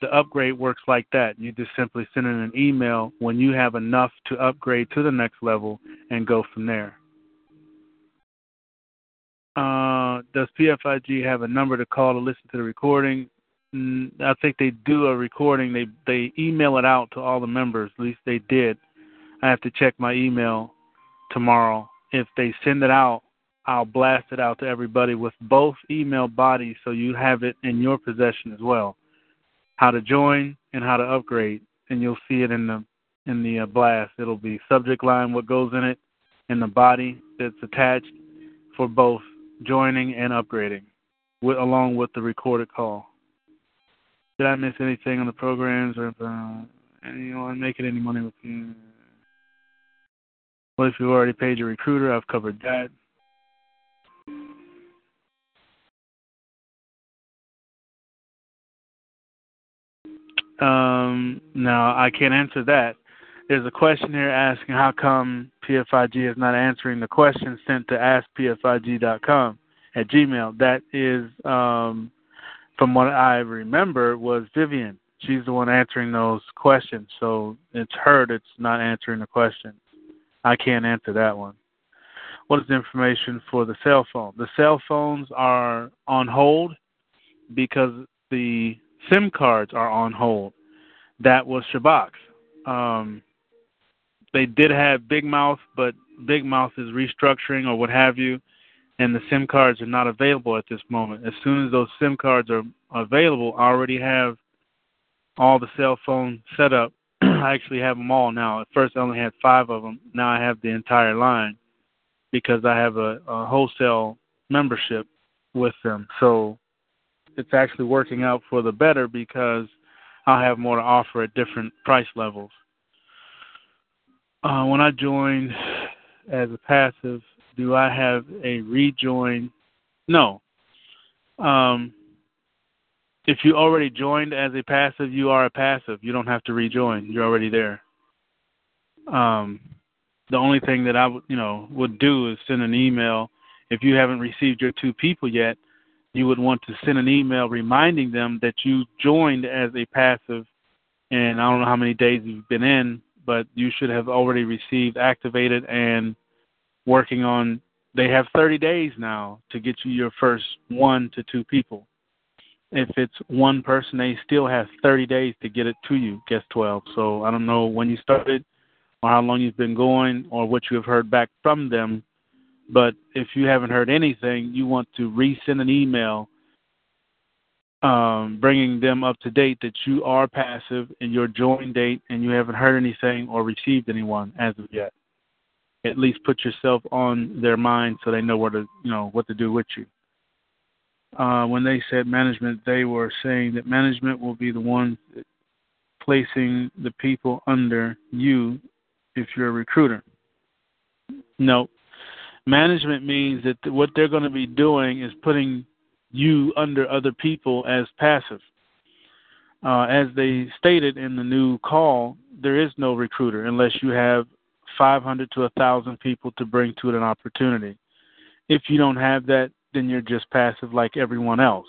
the upgrade works like that. You just simply send in an email when you have enough to upgrade to the next level and go from there. Does PFIG have a number to call to listen to the recording? I think they do a recording. They email it out to all the members. At least they did. I have to check my email tomorrow. If they send it out, I'll blast it out to everybody with both email bodies so you have it in your possession as well. How to join and how to upgrade, and you'll see it in the blast. It'll be subject line, what goes in it, and the body that's attached for both joining and upgrading, along with the recorded call. Did I miss anything on the programs, or anyone making any money with you? Well, if you've already paid your recruiter, I've covered that. No, I can't answer that. There's a question here asking how come PFIG is not answering the question sent to askpfig.com@gmail. That is, from what I remember, was Vivian. She's the one answering those questions. So it's her that's not answering the question. I can't answer that one. What is the information for the cell phone? The cell phones are on hold because the SIM cards are on hold. That was Shabak's. They did have Big Mouth, but Big Mouth is restructuring or what have you, and the SIM cards are not available at this moment. As soon as those SIM cards are available, I already have all the cell phone set up. I actually have them all now. At first, I only had 5 of them. Now I have the entire line because I have a wholesale membership with them. So it's actually working out for the better because I'll have more to offer at different price levels. When I joined as a passive, do I have a rejoin? No. If you already joined as a passive, you are a passive. You don't have to rejoin. You're already there. The only thing that I would do is send an email. If you haven't received your 2 people yet, you would want to send an email reminding them that you joined as a passive, and I don't know how many days you've been in, but you should have already received, activated, and working on. They have 30 days now to get you your first 1 to 2 people. If it's one person, they still have 30 days to get it to you, guess 12. So I don't know when you started or how long you've been going or what you have heard back from them. But if you haven't heard anything, you want to resend an email bringing them up to date that you are passive and your join date and you haven't heard anything or received anyone as of yet. At least put yourself on their mind so they know where to, you know, what to do with you. When they said management, they were saying that management will be the one placing the people under you if you're a recruiter. No. Management means that what they're going to be doing is putting you under other people as passive. As they stated in the new call, there is no recruiter unless you have 500 to 1,000 people to bring to it an opportunity. If you don't have that, then you're just passive like everyone else.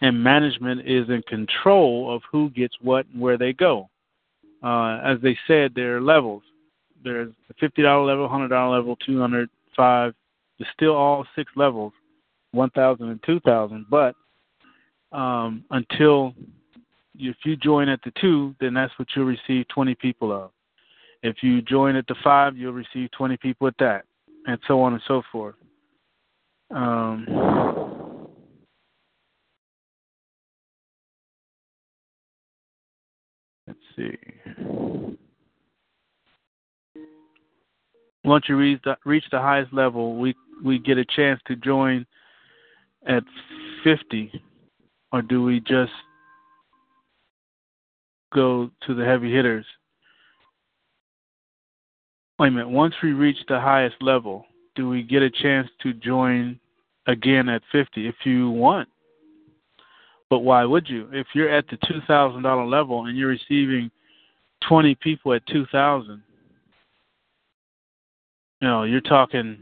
And management is in control of who gets what and where they go. As they said, there are levels. There's the $50 level, $100 level, $200, $5. There's still all six levels, 1,000 and 2,000. But if you join at the 2, then that's what you'll receive 20 people of. If you join at the 5, you'll receive 20 people at that, and so on and so forth. Let's see. Once you reach the highest level, we get a chance to join at 50, or do we just go to the heavy hitters? Wait a minute. Once we reach the highest level, do we get a chance to join again at 50 if you want? But why would you? If you're at the $2,000 level and you're receiving 20 people at 2,000, you know, you're talking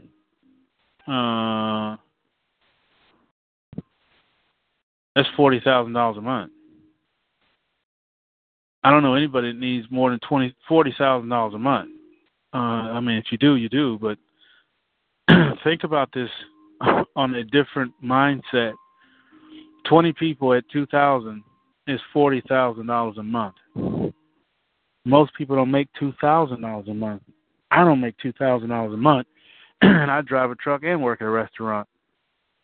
that's $40,000 a month. I don't know anybody that needs more than $40,000 a month. I mean, if you do, you do, but think about this on a different mindset. 20 people at 2,000 is $40,000 a month. Most people don't make $2,000 a month. I don't make $2,000 a month, and I drive a truck and work at a restaurant.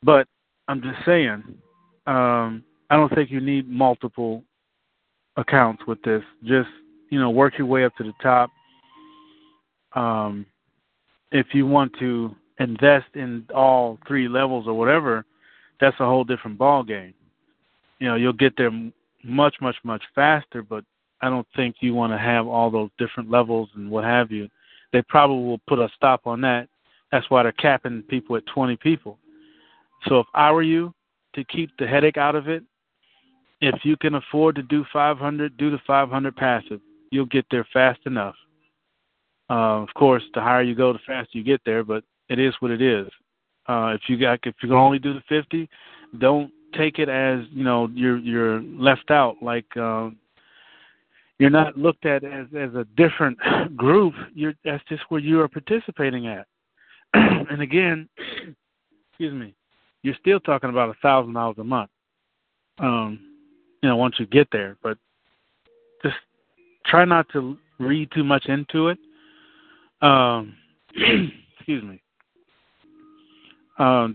But I'm just saying, I don't think you need multiple accounts with this. Just, you know, work your way up to the top. If you want to invest in all three levels or whatever, that's a whole different ball game. You know, you'll get there much, much, much faster, but I don't think you want to have all those different levels and what have you. They probably will put a stop on that. That's why they're capping people at 20 people. So if I were you, to keep the headache out of it, if you can afford to do 500, do the 500 passive. You'll get there fast enough. Of course, the higher you go, the faster you get there, but it is what it is. If you can only do the 50, don't take it as, you know, you're left out. Like you're not looked at as a different group. That's just where you are participating at. And again, excuse me, you're still talking about $1,000 a month. You know, once you get there, but just try not to read too much into it. Excuse me.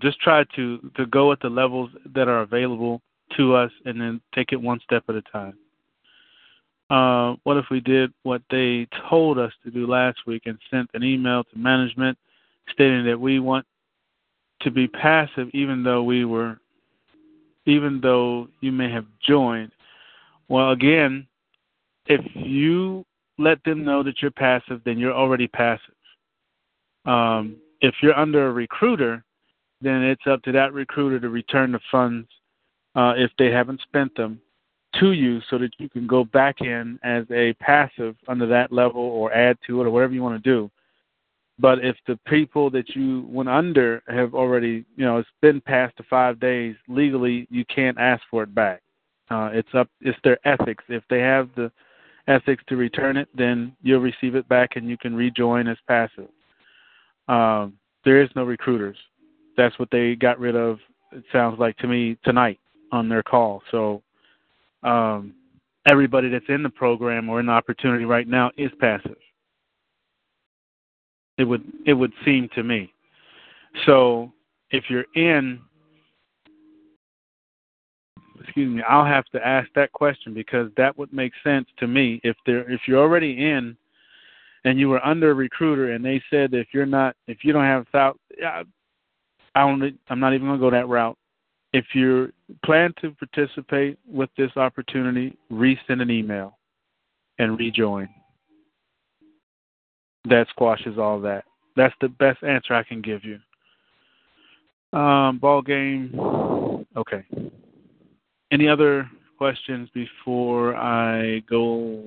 Just try to go at the levels that are available to us and then take it one step at a time. What if we did what they told us to do last week and sent an email to management stating that we want to be passive even though you may have joined? Well, again, if you let them know that you're passive, then you're already passive. If you're under a recruiter, then it's up to that recruiter to return the funds if they haven't spent them to you so that you can go back in as a passive under that level or add to it or whatever you want to do. But if the people that you went under have already, you know, it's been past the 5 days, legally you can't ask for it back. It's their ethics. If they have the ethics to return it, then you'll receive it back and you can rejoin as passive. There is no recruiters. That's what they got rid of, it sounds like to me, tonight on their call. So everybody that's in the program or in the opportunity right now is passive. It would seem to me. So if you're in, excuse me, I'll have to ask that question, because that would make sense to me. If you're already in and you were under a recruiter and they said that I'm not even going to go that route. If you plan to participate with this opportunity, resend an email and rejoin. That squashes all that. That's the best answer I can give you. Ball game. Okay. Any other questions before I go?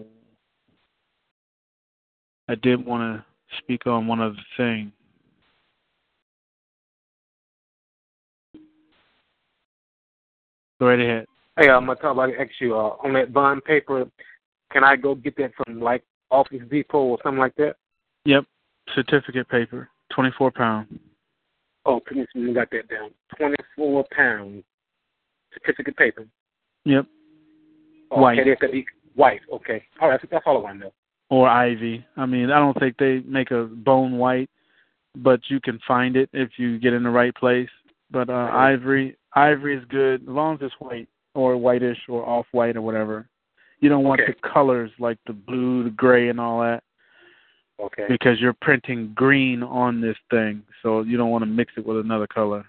I did want to speak on one other thing. Go right ahead. Hey, Muntavo, I asked you, on that bond paper, can I go get that from, like, Office Depot or something like that? Yep. Certificate paper, 24 pounds. Oh, you got that down. 24 pounds. Certificate paper. Yep. Oh, white. Okay, that be white. Okay. All right, that's all I want to know. Or ivy. I mean, I don't think they make a bone white, but you can find it if you get in the right place. But ivory is good, as long as it's white or whitish or off-white or whatever. You don't want the colors like the blue, the gray, and all that. Okay. Because you're printing green on this thing, so you don't want to mix it with another color.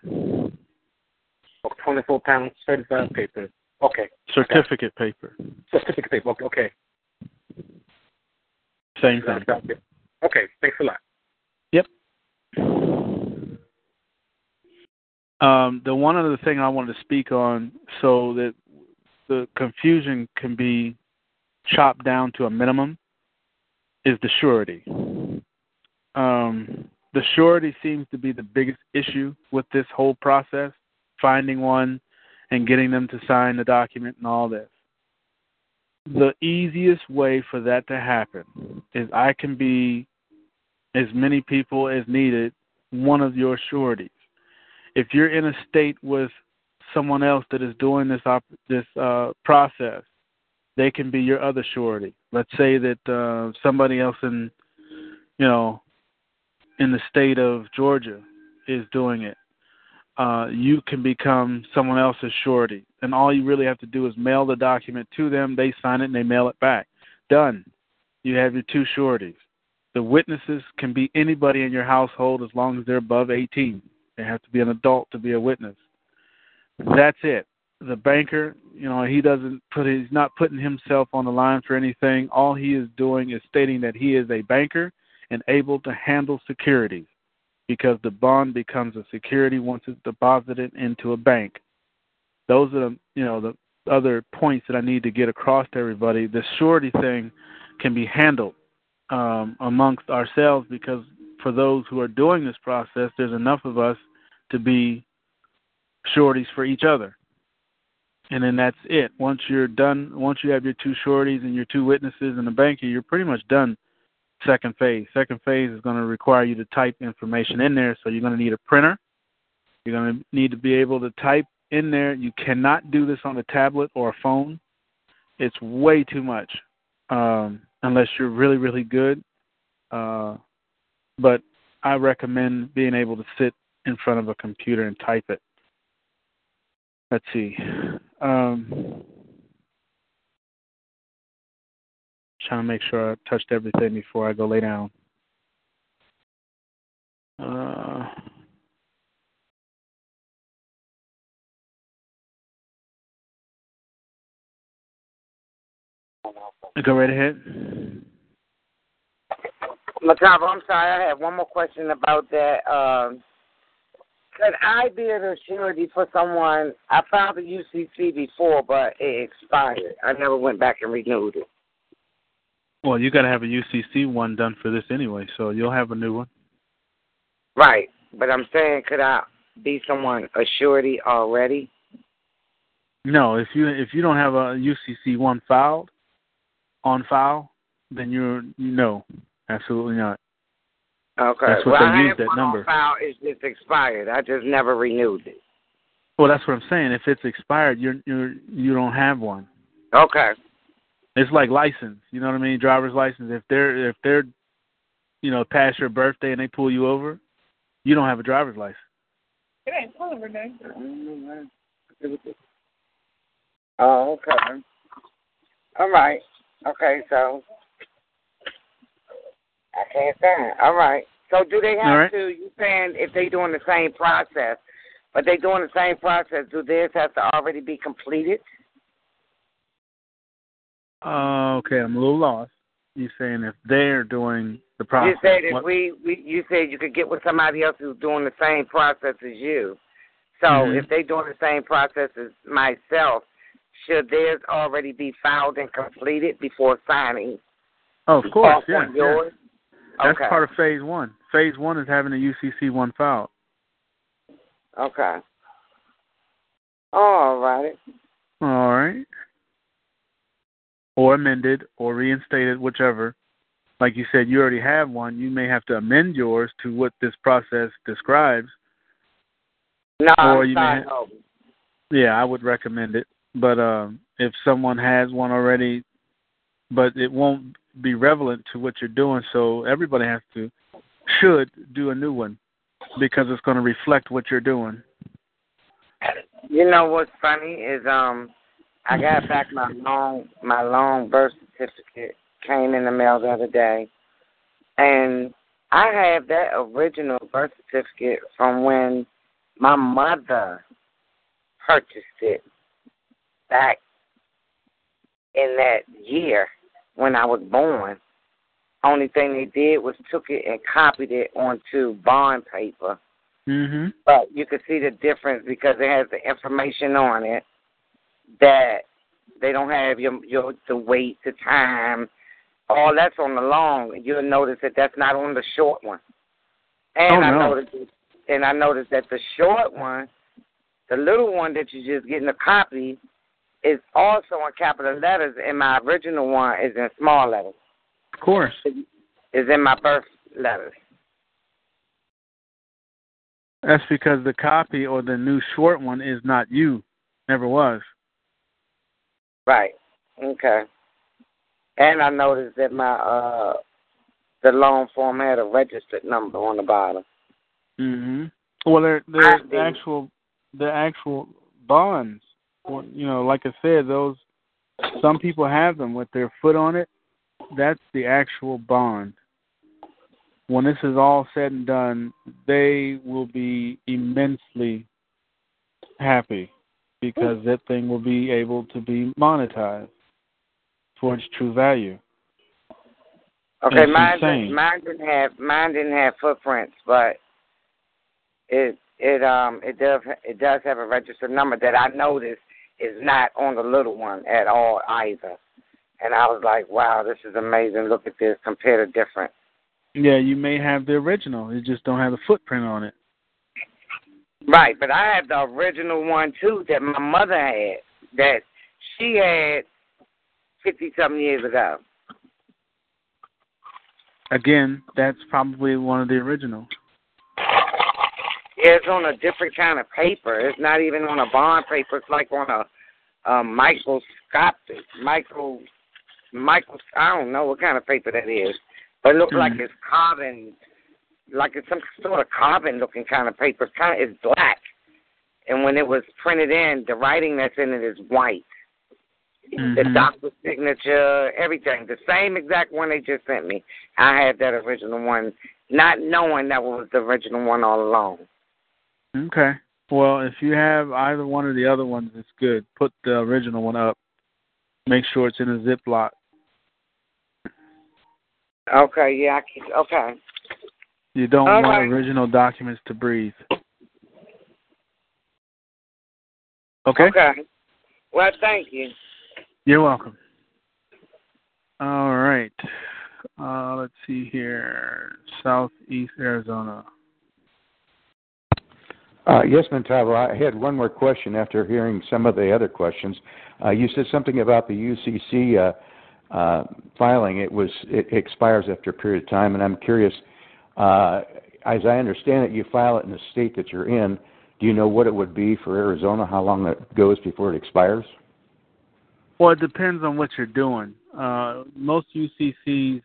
24 pounds, certified paper. Okay. Certificate paper. Okay. Same thing. Okay. Thanks a lot. Yep. The one other thing I wanted to speak on, so that the confusion can be chopped down to a minimum, is the surety. The surety seems to be the biggest issue with this whole process, finding one and getting them to sign the document and all this. The easiest way for that to happen is I can be, as many people as needed, one of your sureties. If you're in a state with someone else that is doing this process, they can be your other surety. Let's say that somebody else in the state of Georgia is doing it. You can become someone else's surety. And all you really have to do is mail the document to them. They sign it and they mail it back. Done. You have your two sureties. The witnesses can be anybody in your household as long as they're above 18. They have to be an adult to be a witness. That's it. The banker, he's not putting himself on the line for anything. All he is doing is stating that he is a banker and able to handle securities, because the bond becomes a security once it's deposited into a bank. Those are the other points that I need to get across to everybody. The surety thing can be handled amongst ourselves, because for those who are doing this process, there's enough of us to be sureties for each other. And then that's it. Once you're done, once you have your two sureties and your two witnesses and the banker, you're pretty much done. Second phase is going to require you to type information in there, so you're going to need a printer. You're going to need to be able to type in there. You cannot do this on a tablet or a phone. It's way too much, unless you're really, really good. But I recommend being able to sit in front of a computer and type it. Let's see. Trying to make sure I touched everything before I go lay down. Go right ahead. Muntavo, I'm sorry. I have one more question about that. Could I be a surety for someone? I filed the UCC before, but it expired. I never went back and renewed it. Well, you got to have a UCC-1 done for this anyway, so you'll have a new one. Right, but I'm saying, could I be someone a surety already? No, if you don't have a UCC-1 on file, then no, absolutely not. Okay, that's what they use, that number. On file, it's just expired. I just never renewed it. Well, that's what I'm saying. If it's expired, you don't have one. Okay. It's like license, you know what I mean? Driver's license. If they're past your birthday and they pull you over, you don't have a driver's license. It ain't pull over, no. Oh, okay. All right. Okay, so I can't say it. All right. So do they have to, you saying if they're doing the same process, but they're doing the same process, do theirs have to already be completed? Okay, I'm a little lost. You're saying if they're doing the process. You said if you said you could get with somebody else who's doing the same process as you. So if they're doing the same process as myself, should theirs already be filed and completed before signing? Oh, of course, yours? That's part of Phase 1. Phase 1 is having a UCC-1 filed. Okay. All right. All right. Or amended or reinstated, whichever. Like you said, you already have one. You may have to amend yours to what this process describes. No, I'm sorry. Yeah, I would recommend it. But if someone has one already, but it won't be relevant to what you're doing, so everybody should do a new one because it's going to reflect what you're doing. You know what's funny is I got back my long birth certificate came in the mail the other day, and I have that original birth certificate from when my mother purchased it back in that year when I was born. Only thing they did was took it and copied it onto bond paper. Mm-hmm. But you could see the difference because it has the information on it that they don't have your the weight, the time, all that's on the long. You'll notice that that's not on the short one. And I noticed that the short one, the little one that you're just getting a copy, is also in capital letters, and my original one is in small letters. Of course. It's in my birth letters. That's because the copy or the new short one is not you. Never was. Right. Okay. And I noticed that my the loan form had a registered number on the bottom. Mm-hmm. Well, they're the actual bonds. You know, like I said, those some people have them with their foot on it. That's the actual bond. When this is all said and done, they will be immensely happy because that thing will be able to be monetized for its true value. Okay, mine didn't have footprints, but it does have a registered number that I noticed is not on the little one at all either. And I was like, wow, this is amazing. Look at this. Compare the difference. Yeah, you may have the original. You just don't have the footprint on it. Right, but I have the original one, too, that my mother had, that she had 50-something years ago. Again, that's probably one of the originals. Yeah, it's on a different kind of paper. It's not even on a bond paper. It's like on a microscopic, I don't know what kind of paper that is. But it looks like it's carbon, like it's some sort of carbon-looking kind of paper. It's black. And when it was printed in, the writing that's in it is white. Mm-hmm. The doctor's signature, everything. The same exact one they just sent me. I had that original one, not knowing that was the original one all along. Okay. Well, if you have either one or the other ones, it's good. Put the original one up. Make sure it's in a Ziploc. Okay, yeah. Okay. You don't want original documents to breathe. Okay? Okay. Well, thank you. You're welcome. All right. Let's see here. Southeast Arizona. Yes, Muntavo, I had one more question after hearing some of the other questions. You said something about the UCC filing. It expires after a period of time, and I'm curious, as I understand it, you file it in the state that you're in. Do you know what it would be for Arizona, how long that goes before it expires? Well, it depends on what you're doing. Most UCCs,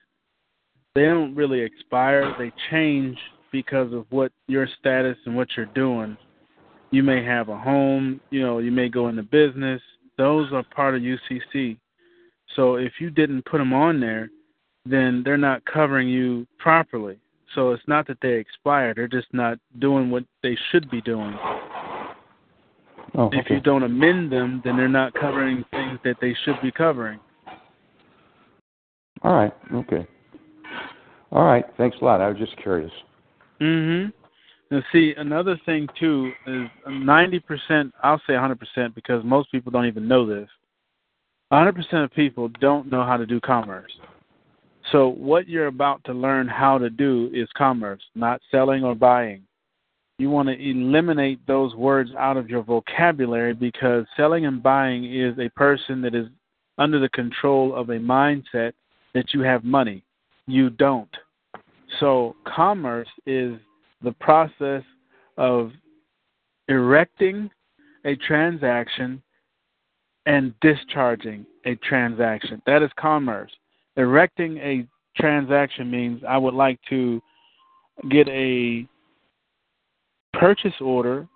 they don't really expire. They change because of what your status and what you're doing. You may have a home, you know, you may go into business. those are part of UCC. So if you didn't put them on there, then they're not covering you properly. So it's not that they expire. They're just not doing what they should be doing. Oh, okay. If you don't amend them, then they're not covering things that they should be covering. All right. Okay. All right. Thanks a lot. I was just curious. Mm-hmm. Now, see, another thing, too, is 90%, I'll say 100% because most people don't even know this. 100% of people don't know how to do commerce. So what you're about to learn how to do is commerce, not selling or buying. You want to eliminate those words out of your vocabulary because selling and buying is a person that is under the control of a mindset that you have money. You don't. So commerce is the process of erecting a transaction and discharging a transaction. That is commerce. Erecting a transaction means I would like to get a purchase order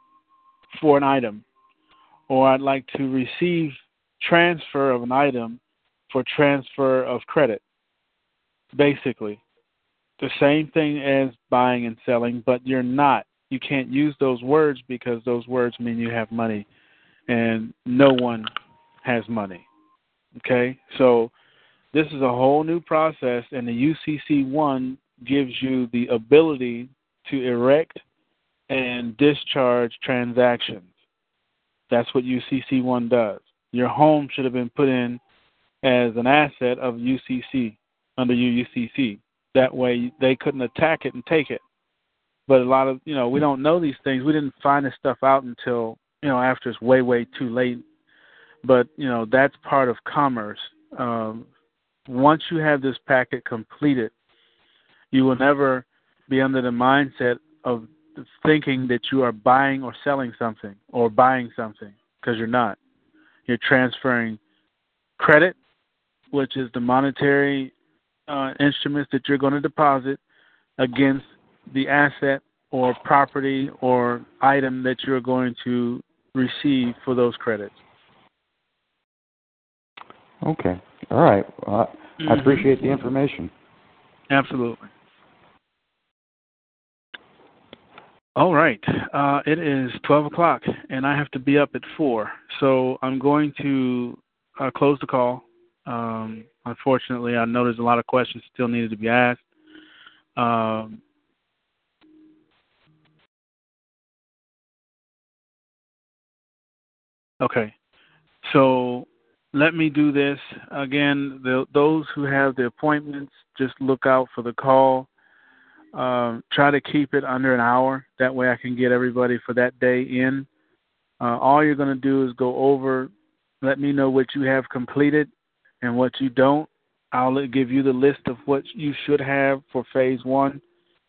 for an item, or I'd like to receive transfer of an item for transfer of credit. Basically, the same thing as buying and selling, but you're not. You can't use those words because those words mean you have money, and no one has money. Okay? So this is a whole new process, and the UCC-1 gives you the ability to erect and discharge transactions. That's what UCC-1 does. Your home should have been put in as an asset of UCC, under UCC. That way they couldn't attack it and take it. But a lot of, we don't know these things. We didn't find this stuff out until, after it's way, way too late. But, that's part of commerce. Once you have this packet completed, you will never be under the mindset of thinking that you are buying or selling something or buying something, because you're not. You're transferring credit, which is the monetary instruments that you're going to deposit, against the asset or property or item that you're going to receive for those credits. Okay. All right. Well, I appreciate the information. Absolutely. All right. It is 12 o'clock, and I have to be up at 4. So I'm going to close the call. Unfortunately, I know there's a lot of questions still needed to be asked. Okay. So let me do this. Again, those who have the appointments, just look out for the call. Try to keep it under an hour. That way I can get everybody for that day in. All you're going to do is go over, let me know what you have completed and what you don't. I'll give you the list of what you should have for phase 1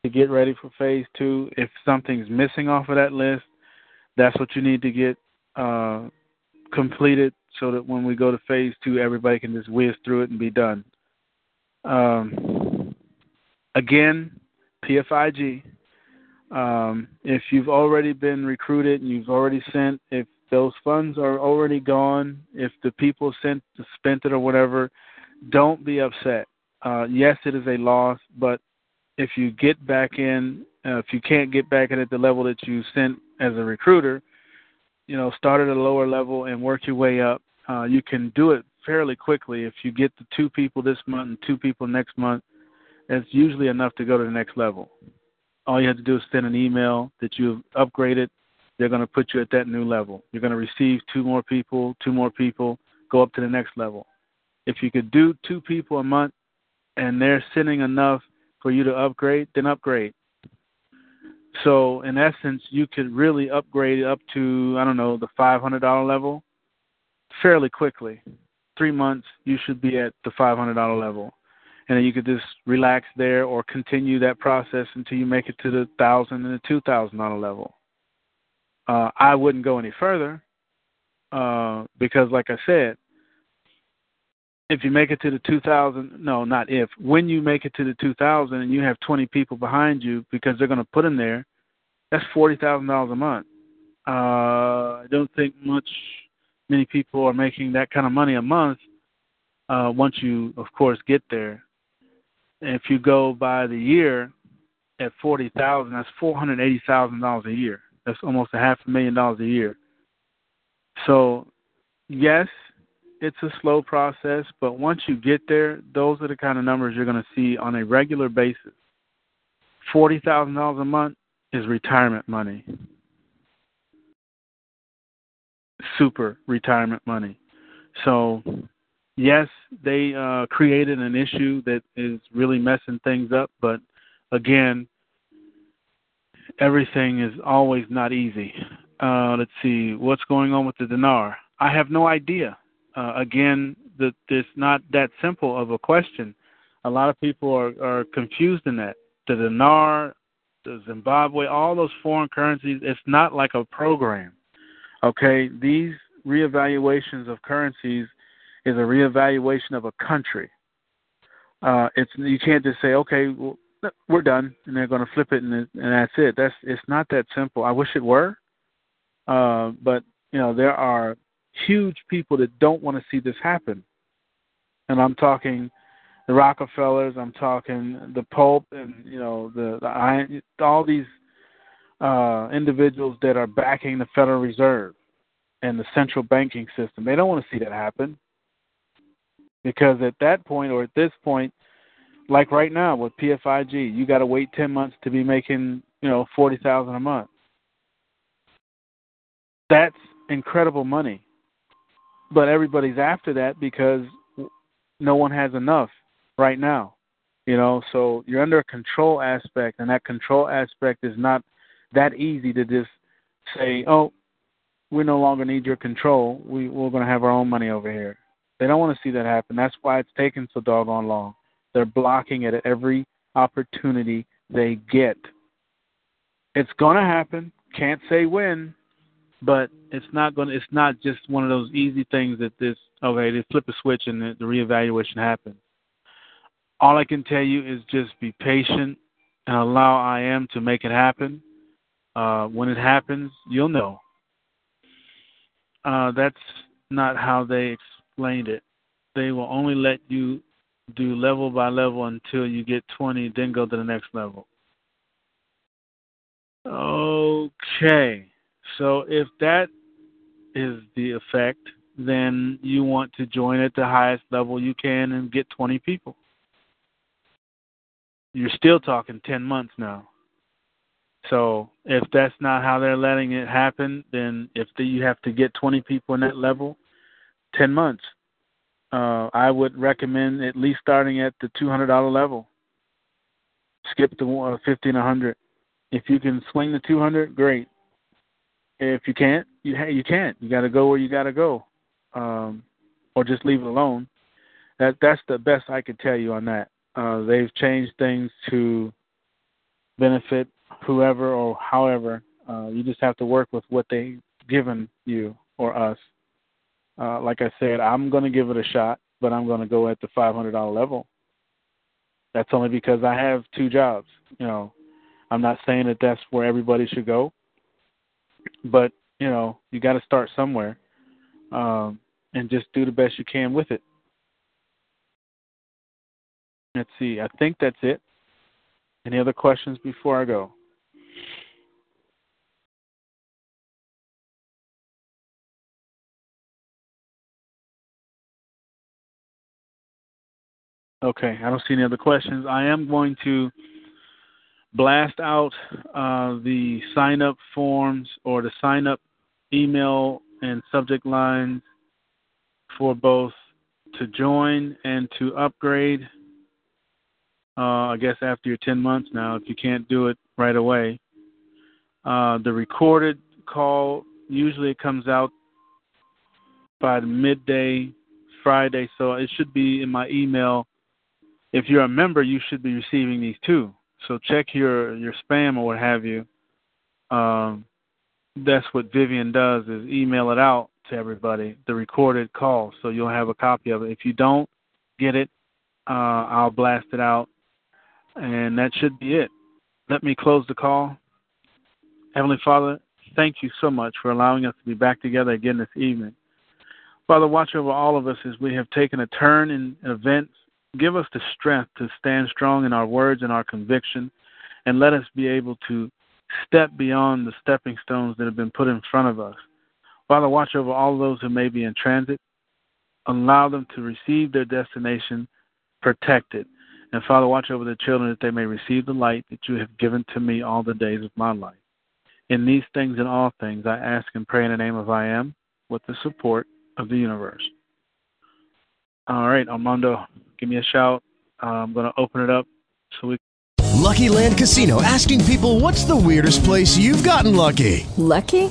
to get ready for phase 2. If something's missing off of that list, that's what you need to get completed, so that when we go to phase 2, everybody can just whiz through it and be done. Again, PFIG, if you've already been recruited and you've already sent, if those funds are already gone, if the people spent it or whatever, don't be upset. Yes, it is a loss, but if you get back in, if you can't get back in at the level that you sent as a recruiter, start at a lower level and work your way up. You can do it fairly quickly. If you get the 2 people this month and 2 people next month, that's usually enough to go to the next level. All you have to do is send an email that you've upgraded. They're going to put you at that new level. You're going to receive 2 more people, go up to the next level. If you could do 2 people a month and they're sending enough for you to upgrade, then upgrade. So, in essence, you could really upgrade up to, the $500 level fairly quickly. 3 months, you should be at the $500 level. And then you could just relax there or continue that process until you make it to the $1,000 and the $2,000 level. I wouldn't go any further because, like I said, if you make it to the 2,000, when you make it to the 2,000 and you have 20 people behind you because they're going to put them there, that's $40,000 a month. I don't think much many people are making that kind of money a month once you, of course, get there. And if you go by the year at $40,000, that's $480,000 a year. That's almost $500,000 a year. So, yes, it's a slow process, but once you get there, those are the kind of numbers you're going to see on a regular basis. $40,000 a month is retirement money. Super retirement money. So, yes, they created an issue that is really messing things up, but again, everything is always not easy. Let's see, what's going on with the dinar? I have no idea. Again, it's not that simple of a question. A lot of people are confused in that. The dinar, the Zimbabwe, all those foreign currencies, it's not like a program. Okay, these reevaluations of currencies is a reevaluation of a country. You can't just say, okay, well, we're done, and they're going to flip it, and that's it. It's not that simple. I wish it were, but you know there are huge people that don't want to see this happen, and I'm talking the Rockefellers, I'm talking the Pope, and you know all these individuals that are backing the Federal Reserve and the central banking system. They don't want to see that happen because at that point or at this point, like right now with PFIG, you got to wait 10 months to be making, $40,000 a month. That's incredible money. But everybody's after that because no one has enough right now, So you're under a control aspect, and that control aspect is not that easy to just say, oh, we no longer need your control. We're going to have our own money over here. They don't want to see that happen. That's why it's taken so doggone long. They're blocking it at every opportunity they get. It's going to happen. Can't say when, but it's not just one of those easy things that they flip a switch and the reevaluation happens. All I can tell you is just be patient and allow IM to make it happen. When it happens, you'll know. That's not how they explained it. They will only let you do level by level until you get 20, then go to the next level. Okay. So if that is the effect, then you want to join at the highest level you can and get 20 people. You're still talking 10 months now. So if that's not how they're letting it happen, then if you have to get 20 people in that level, 10 months. I would recommend at least starting at the $200 level. Skip the $50 and $100. If you can swing the $200, great. If you can't, you can't. You got to go where you got to go, or just leave it alone. That's the best I could tell you on that. They've changed things to benefit whoever or however. You just have to work with what they've given you or us. Like I said, I'm going to give it a shot, but I'm going to go at the $500 level. That's only because I have two jobs. I'm not saying that that's where everybody should go, but you got to start somewhere, and just do the best you can with it. Let's see. I think that's it. Any other questions before I go? Okay, I don't see any other questions. I am going to blast out the sign-up forms or the sign-up email and subject lines for both to join and to upgrade, I guess after your 10 months now, if you can't do it right away. The recorded call, usually it comes out by the midday Friday, so it should be in my email. If you're a member, you should be receiving these too. So check your spam or what have you. That's what Vivian does, is email it out to everybody, the recorded call, so you'll have a copy of it. If you don't get it, I'll blast it out, and that should be it. Let me close the call. Heavenly Father, thank you so much for allowing us to be back together again this evening. Father, watch over all of us as we have taken a turn in events. Give us the strength to stand strong in our words and our conviction, and let us be able to step beyond the stepping stones that have been put in front of us. Father, watch over all those who may be in transit. Allow them to receive their destination protected. And, Father, watch over the children that they may receive the light that you have given to me all the days of my life. In these things and all things, I ask and pray in the name of I Am, with the support of the universe. All right, Armando, give me a shout. I'm going to open it up so we can. Lucky Land Casino, asking people, what's the weirdest place you've gotten lucky? Lucky?